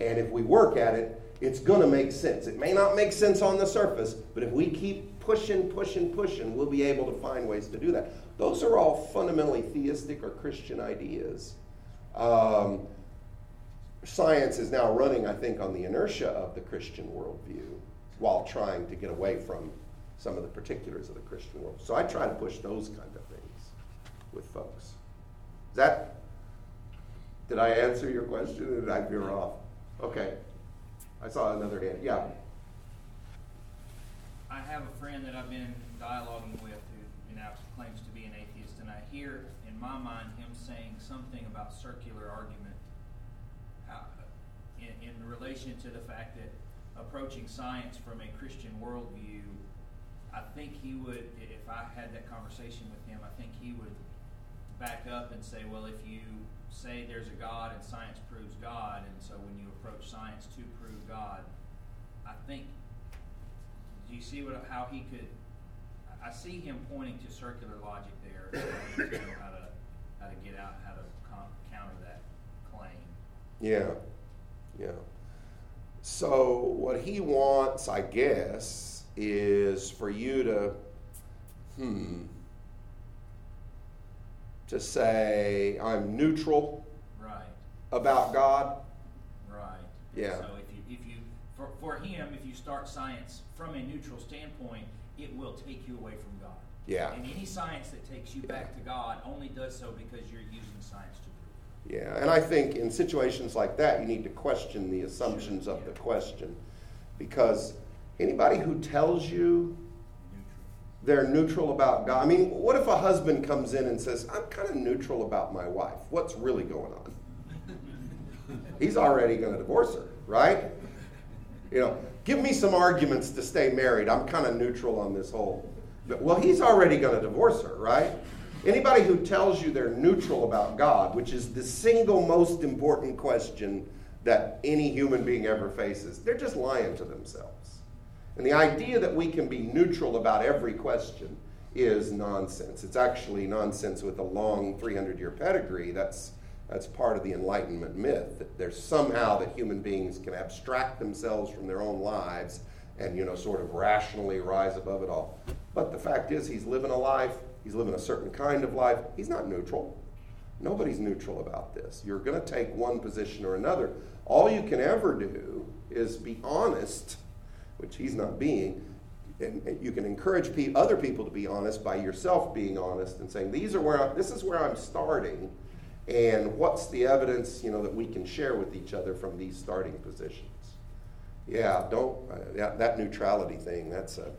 And if we work at it, it's going to make sense. It may not make sense on the surface, but if we keep pushing, pushing, pushing, we'll be able to find ways to do that. Those are all fundamentally theistic or Christian ideas. Um, science is now running, I think, on the inertia of the Christian worldview while trying to get away from some of the particulars of the Christian world. So I try to push those kind of things with folks. Is that, did I answer your question or did I veer off? Okay. I saw another hand. Yeah. I have a friend that I've been dialoguing with who, you know, claims to be an atheist, and I hear in my mind him saying something about circular argument how, in, in relation to the fact that approaching science from a Christian worldview, I think he would, if I had that conversation with him, I think he would back up and say, well, if you say there's a God and science proves God, and so when you approach science to prove God, I think, do you see what how he could, I see him pointing to circular logic there, so to know how to, how to get out, how to counter that claim. Yeah, yeah. So what he wants, I guess, is for you to, hmm, to say, I'm neutral right. about God. Right. Yeah. So if you, if you for, for him, if you start science from a neutral standpoint, it will take you away from God. Yeah. And any science that takes you yeah. back to God only does so because you're using science to prove it. Yeah, and I think in situations like that, you need to question the assumptions sure. of yeah. the question. Because anybody who tells you they're neutral about God. I mean, what if a husband comes in and says, I'm kind of neutral about my wife. What's really going on? He's already going to divorce her, right? You know, give me some arguments to stay married. I'm kind of neutral on this whole. But, well, he's already going to divorce her, right? Anybody who tells you they're neutral about God, which is the single most important question that any human being ever faces, they're just lying to themselves. And the idea that we can be neutral about every question is nonsense. It's actually nonsense with a long three hundred year pedigree. That's that's part of the Enlightenment myth, that there's somehow that human beings can abstract themselves from their own lives and, you know, sort of rationally rise above it all. But the fact is he's living a life. He's living a certain kind of life. He's not neutral. Nobody's neutral about this. You're going to take one position or another. All you can ever do is be honest, which he's not being, and you can encourage pe- other people to be honest by yourself being honest and saying, "These are where I, this is where I'm starting, and what's the evidence, you know, that we can share with each other from these starting positions?" Yeah, don't uh, that, that neutrality thing. That's a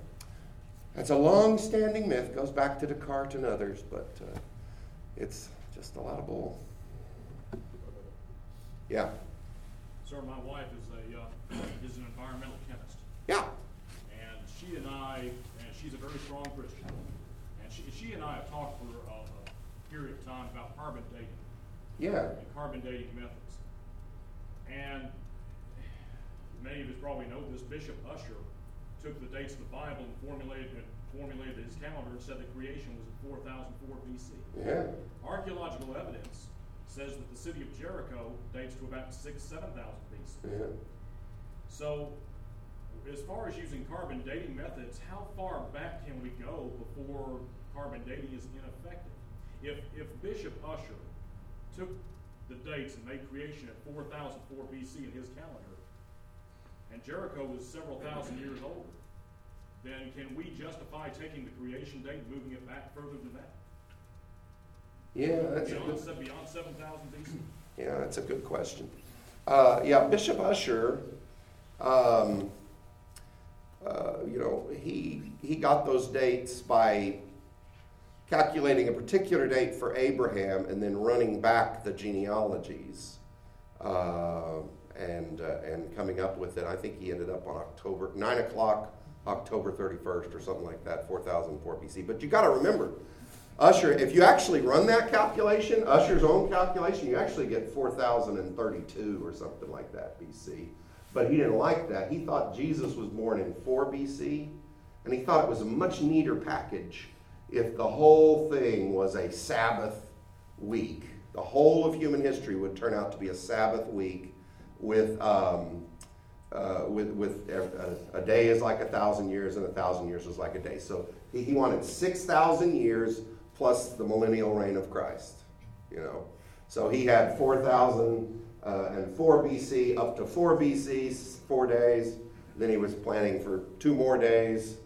that's a long-standing myth. Goes back to Descartes and others, but uh, it's just a lot of bull. Yeah. Sir, my wife is a uh, is an environmental chemist. Yeah. And she and I, and she's a very strong Christian, and she, she and I have talked for uh, a period of time about carbon dating. Yeah. And carbon dating methods. And many of us probably know this, Bishop Usher took the dates of the Bible and formulated and formulated his calendar and said that creation was in four thousand four B C. Yeah. Archaeological evidence says that the city of Jericho dates to about six, seven thousand B C. Yeah. So, as far as using carbon dating methods, how far back can we go before carbon dating is ineffective? If if Bishop Usher took the dates and made creation at four thousand four B C in his calendar, and Jericho was several thousand years older, then can we justify taking the creation date and moving it back further than that? Yeah, that's beyond, a good, beyond seven thousand B C? Yeah, that's a good question. Uh, yeah, Bishop Usher... Um, Uh, you know, he he got those dates by calculating a particular date for Abraham and then running back the genealogies uh, and uh, and coming up with it. I think he ended up on October nine o'clock, October thirty first, or something like that, four thousand four B C. But you got to remember, Usher. If you actually run that calculation, Usher's own calculation, you actually get four thousand and thirty two or something like that B C. But he didn't like that. He thought Jesus was born in four B C, and he thought it was a much neater package if the whole thing was a Sabbath week. The whole of human history would turn out to be a Sabbath week with um, uh, with, with a, a day is like a thousand years, and a thousand years is like a day. So he wanted six thousand years plus the millennial reign of Christ. You know, so he had four thousand... Uh, and four B C up to four B C, four days. Then he was planning for two more days.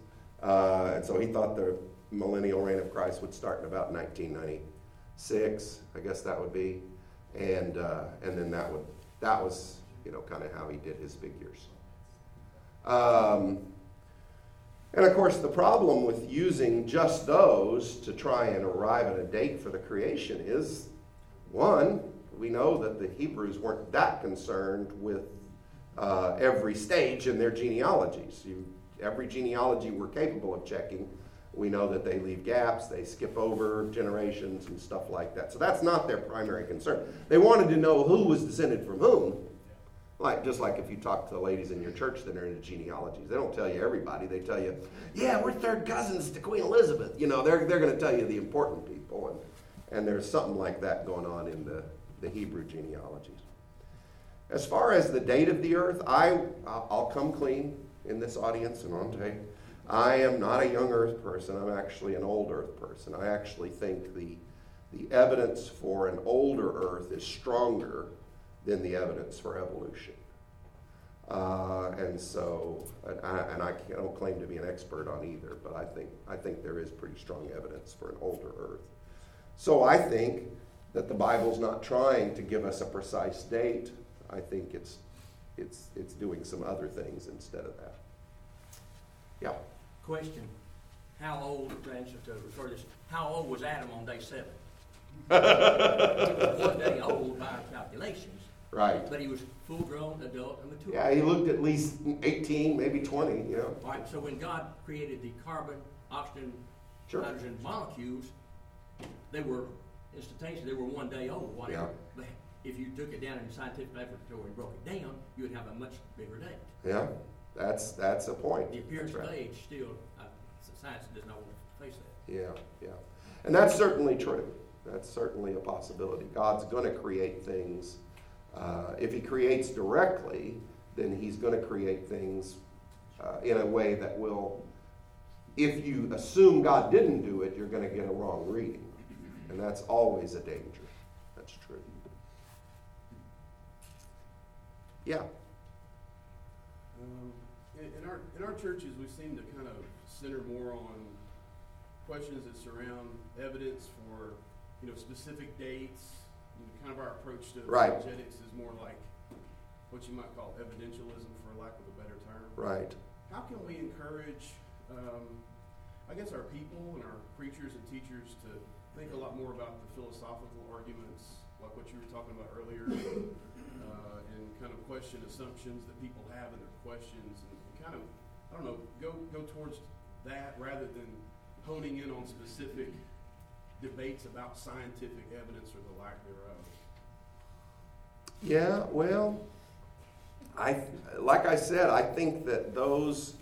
Uh, and so he thought the millennial reign of Christ would start in about nineteen ninety-six, I guess that would be. And uh, and then that would that was, you know, kind of how he did his figures. Um, and of course, the problem with using just those to try and arrive at a date for the creation is, one, we know that the Hebrews weren't that concerned with uh, every stage in their genealogies. You, every genealogy we're capable of checking We know that they leave gaps, they skip over generations and stuff like that. So that's not their primary concern. They wanted to know who was descended from whom. Like, just like if you talk to the ladies in your church that are into genealogies, they don't tell you everybody. They tell you, yeah, we're third cousins to Queen Elizabeth. You know, they're they're going to tell you the important people. And, and there's something like that going on in the, the Hebrew genealogies. As far as the date of the earth, I, I'll come clean in this audience and on tape. I am not a young earth person. I'm actually an old earth person. I actually think the the evidence for an older earth is stronger than the evidence for evolution. Uh, and so, and I, and I don't claim to be an expert on either, but I think I think there is pretty strong evidence for an older earth. So I think that the Bible's not trying to give us a precise date. I think it's it's it's doing some other things instead of that. Yeah. Question: how old? The answer to refer to this. How old was Adam on day seven? He was one day old by our calculations. Right. But he was full-grown, adult, and mature. Yeah, he looked at least eighteen, maybe twenty. You know. All right. So when God created the carbon, oxygen, sure. nitrogen molecules, they were instantaneously. They were one day old. Whatever. Yeah. But if you took it down in a scientific laboratory and broke it down, you would have a much bigger date. Yeah. That's that's a point. The appearance right. of age still, uh, science does not want to face that. Yeah, yeah. And that's certainly true. That's certainly a possibility. God's going to create things. Uh, if he creates directly, then he's going to create things uh, in a way that will, if you assume God didn't do it, you're going to get a wrong reading. And that's always a danger. That's true. Yeah. Um, in our in our churches, we seem to kind of center more on questions that surround evidence for, you know, specific dates. And kind of our approach to right. apologetics is more like what you might call evidentialism, for lack of a better term. Right. How can we encourage, um, I guess, our people and our preachers and teachers to think a lot more about the philosophical arguments, like what you were talking about earlier? Uh, and kind of question assumptions that people have in their questions, and kind of, I don't know, go go towards that rather than honing in on specific debates about scientific evidence or the lack thereof. Yeah, well, I like I said, I think that those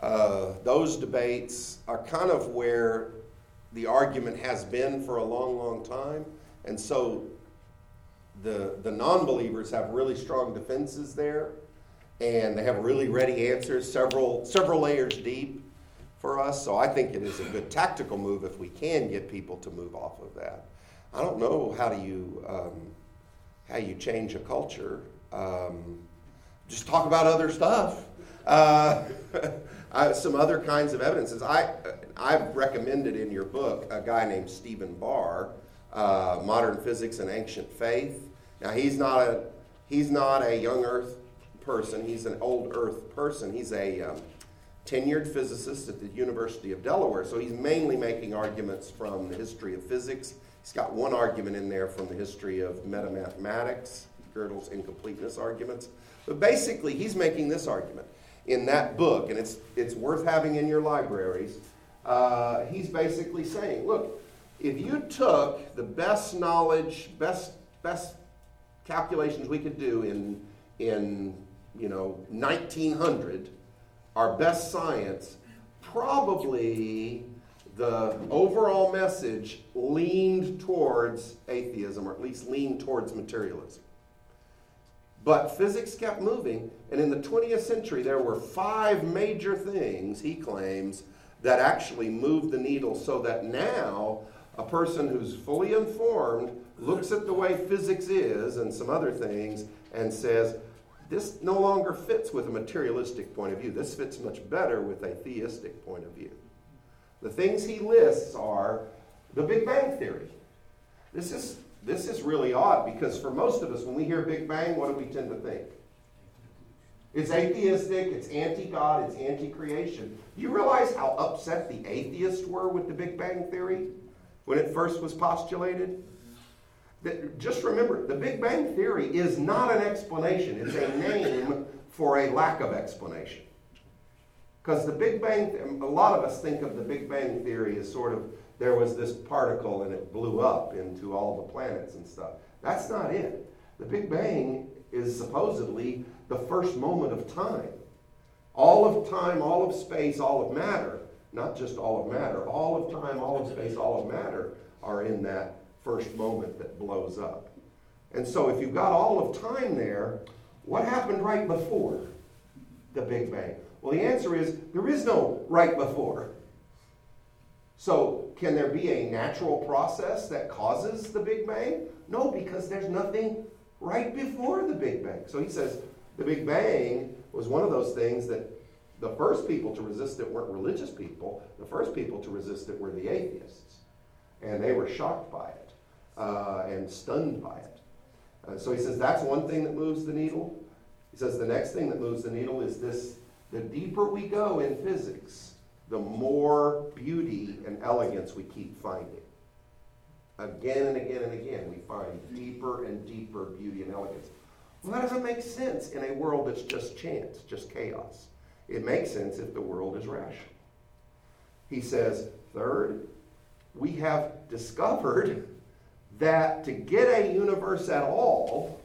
uh, those debates are kind of where the argument has been for a long, long time, and so. The, the non-believers have really strong defenses there, and they have really ready answers, several several layers deep for us. So I think it is a good tactical move if we can get people to move off of that. I don't know how do you um, how you change a culture. Um, just talk about other stuff, uh, some other kinds of evidences. I I've recommended in your book a guy named Stephen Barr. Uh, Modern Physics and Ancient Faith. Now he's not a he's not a young Earth person. He's an old Earth person. He's a um, tenured physicist at the University of Delaware. So he's mainly making arguments from the history of physics. He's got one argument in there from the history of metamathematics, Gödel's incompleteness arguments. But basically, he's making this argument in that book, and it's it's worth having in your libraries. Uh, he's basically saying, look. If you took the best knowledge, best best calculations we could do in in you know nineteen hundred, our best science, probably the overall message leaned towards atheism, or at least leaned towards materialism. But physics kept moving, and in the twentieth century, there were five major things, he claims, that actually moved the needle so that now a person who's fully informed looks at the way physics is and some other things and says, this no longer fits with a materialistic point of view. This fits much better with a theistic point of view. The things he lists are the Big Bang Theory. This is, this is really odd because for most of us, when we hear Big Bang, what do we tend to think? It's atheistic, it's anti-God, it's anti-creation. You realize how upset the atheists were with the Big Bang Theory? When it first was postulated? That, just remember, the Big Bang Theory is not an explanation. It's a name for a lack of explanation. Because the Big Bang, a lot of us think of the Big Bang Theory as sort of, there was this particle and it blew up into all the planets and stuff. That's not it. The Big Bang is supposedly the first moment of time. All of time, all of space, all of matter, not just all of matter, all of time, all of space, all of matter are in that first moment that blows up. And so if you've got all of time there, what happened right before the Big Bang? Well, the answer is there is no right before. So can there be a natural process that causes the Big Bang? No, because there's nothing right before the Big Bang. So he says the Big Bang was one of those things that the first people to resist it weren't religious people. The first people to resist it were the atheists. And they were shocked by it uh, and stunned by it. Uh, so he says that's one thing that moves the needle. He says the next thing that moves the needle is this: the deeper we go in physics, the more beauty and elegance we keep finding. Again and again and again, we find deeper and deeper beauty and elegance. Well, that doesn't make sense in a world that's just chance, just chaos. It makes sense if the world is rational. He says, third, we have discovered that to get a universe at all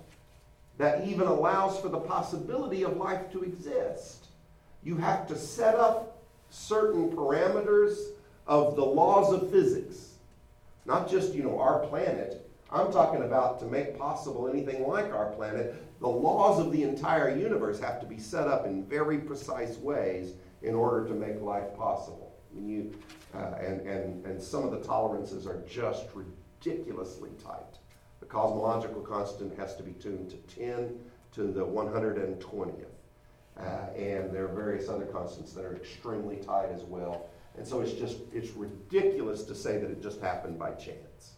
that even allows for the possibility of life to exist, you have to set up certain parameters of the laws of physics. Not just, you know, our planet. I'm talking about to make possible anything like our planet, the laws of the entire universe have to be set up in very precise ways in order to make life possible. I mean, you, uh, and, and, and some of the tolerances are just ridiculously tight. The cosmological constant has to be tuned to ten to the one hundred twentieth. Uh, and there are various other constants that are extremely tight as well. And so it's just, it's ridiculous to say that it just happened by chance.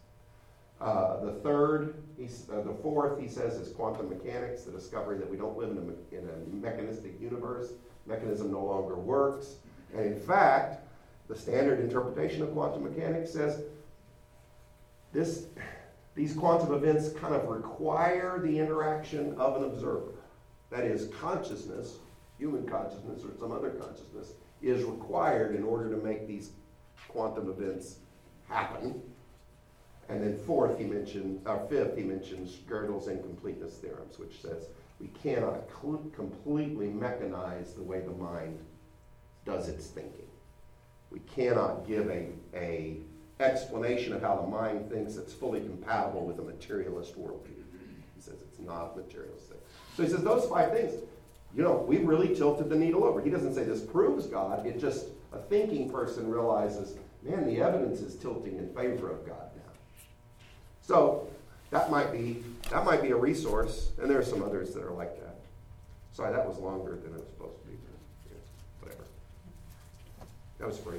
Uh, the third, he's, uh, the fourth, he says, is quantum mechanics, the discovery that we don't live in a, me- in a mechanistic universe. Mechanism no longer works. And in fact, the standard interpretation of quantum mechanics says this: these quantum events kind of require the interaction of an observer. That is, consciousness, human consciousness or some other consciousness, is required in order to make these quantum events happen. And then fourth, he mentioned, or fifth, he mentions Gödel's incompleteness theorems, which says we cannot cl- completely mechanize the way the mind does its thinking. We cannot give a, a explanation of how the mind thinks that's fully compatible with a materialist worldview. He says it's not a materialistic. So he says those five things, you know, we've really tilted the needle over. He doesn't say this proves God. It just, a thinking person realizes, man, the evidence is tilting in favor of God. So that might be that might be a resource, and there are some others that are like that. Sorry, that was longer than it was supposed to be. Yeah, whatever. That was free.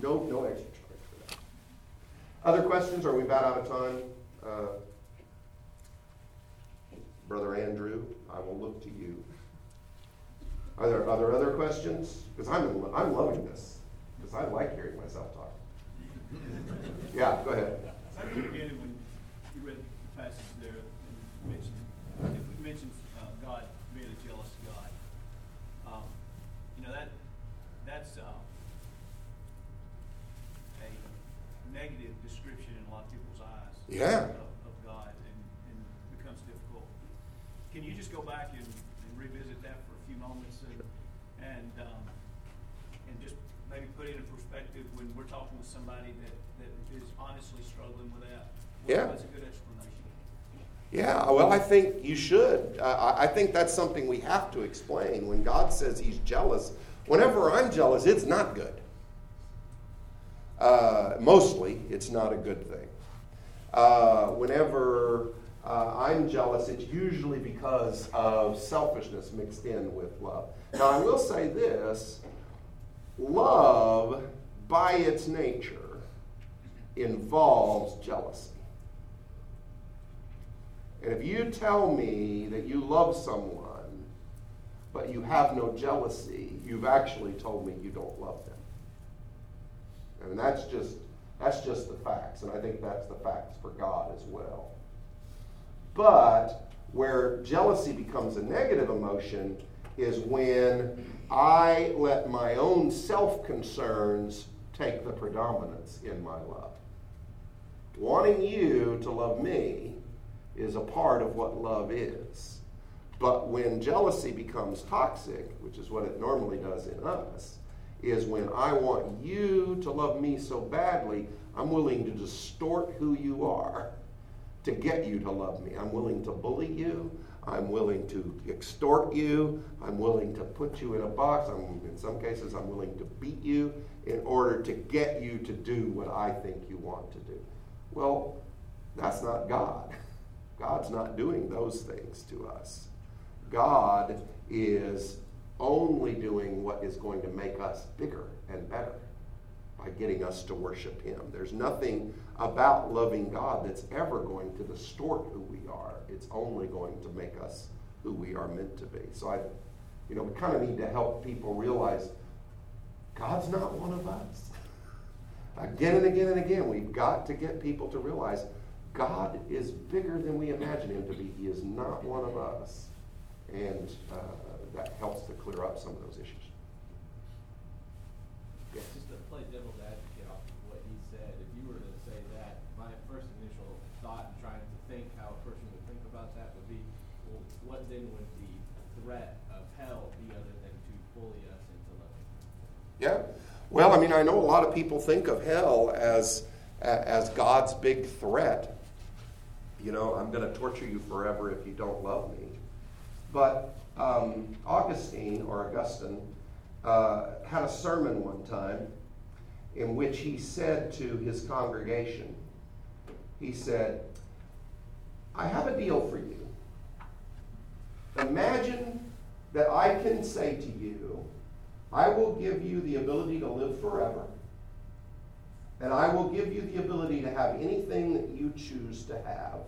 No, no extra charge for that. Other questions? Are we about out of time? Uh, Brother Andrew, I will look to you. Are there are there other questions? Because I'm in, I'm loving this because I like hearing myself talk. Yeah, go ahead. I didn't get it when you read the passage there and mentioned, if we mentioned uh, God being a jealous God, um, you know, that that's uh, a negative description in a lot of people's eyes yeah. of, of God, and, and becomes difficult. Can you just go back and, and revisit that for a few moments and and um, and just maybe put it in perspective when we're talking with somebody that is honestly struggling with that? Yeah. That's a good explanation. Yeah, well, I think you should. Uh, I think that's something we have to explain. When God says he's jealous, whenever I'm jealous, it's not good. Uh, mostly, it's not a good thing. Uh, whenever uh, I'm jealous, it's usually because of selfishness mixed in with love. Now, I will say this. Love, by its nature, involves jealousy. And if you tell me that you love someone but you have no jealousy, you've actually told me you don't love them. I mean, that's just that's just the facts, and I think that's the facts for God as well. But where jealousy becomes a negative emotion is when I let my own self-concerns take the predominance in my love. Wanting you to love me is a part of what love is. But when jealousy becomes toxic, which is what it normally does in us, is when I want you to love me so badly, I'm willing to distort who you are to get you to love me. I'm willing to bully you. I'm willing to extort you. I'm willing to put you in a box. I'm, in some cases, I'm willing to beat you in order to get you to do what I think you want to do. Well, that's not God. God's not doing those things to us. God is only doing what is going to make us bigger and better by getting us to worship him. There's nothing about loving God that's ever going to distort who we are. It's only going to make us who we are meant to be. So I, you know, we kind of need to help people realize God's not one of us. Again and again and again, we've got to get people to realize God is bigger than we imagine him to be. He is not one of us. And uh, that helps to clear up some of those issues. Yes. Just to play devil's advocate off of what he said, if you were to say that, my first initial thought in trying to think how a person would think about that would be, well, what then would the threat of hell be other than to bully us into loving? Yeah. Well, I mean, I know a lot of people think of hell as as God's big threat. You know, I'm going to torture you forever if you don't love me. But um, Augustine, or Augustine, uh, had a sermon one time in which he said to his congregation, he said, I have a deal for you. Imagine that I can say to you, I will give you the ability to live forever, and I will give you the ability to have anything that you choose to have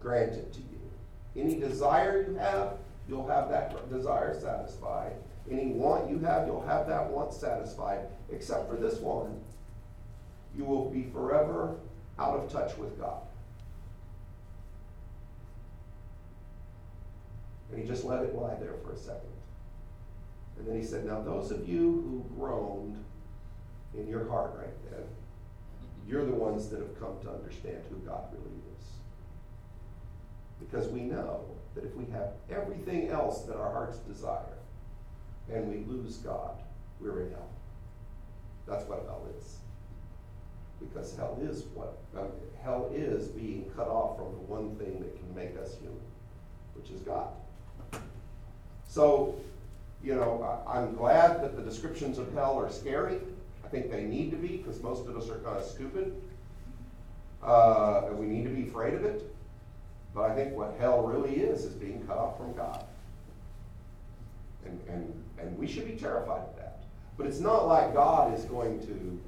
granted to you. Any desire you have, you'll have that desire satisfied. Any want you have, you'll have that want satisfied, except for this one. You will be forever out of touch with God. And he just let it lie there for a second. And then he said, now those of you who groaned in your heart right then, you're the ones that have come to understand who God really is. Because we know that if we have everything else that our hearts desire and we lose God, we're in hell. That's what hell is. Because hell is what? Uh, hell is being cut off from the one thing that can make us human, which is God. So, you know, I, I'm glad that the descriptions of hell are scary. I think they need to be, because most of us are kind of stupid. Uh, and we need to be afraid of it. But I think what hell really is, is being cut off from God. And, and, and we should be terrified of that. But it's not like God is going to,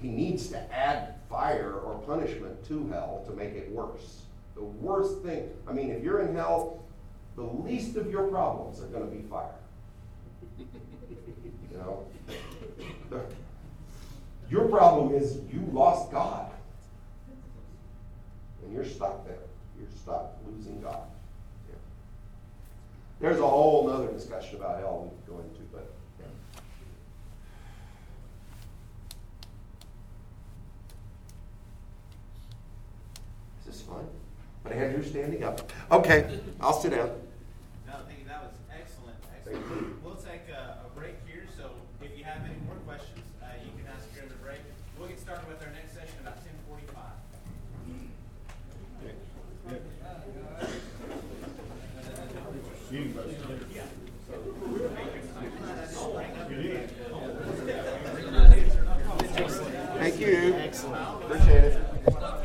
he needs to add fire or punishment to hell to make it worse. The worst thing, I mean, if you're in hell, the least of your problems are going to be fire. You know? The, your problem is you lost God. And you're stuck there. You're stuck losing God. Yeah. There's a whole other discussion about hell we could go into, but yeah. Is this fun? But Andrew's standing up. Okay, I'll sit down. No, thank you. That was excellent. Excellent. We'll take a, a break here, so if you have any more questions, uh, you can ask during the break. We'll get started with our next session about ten forty-five. Thank you. Appreciate it.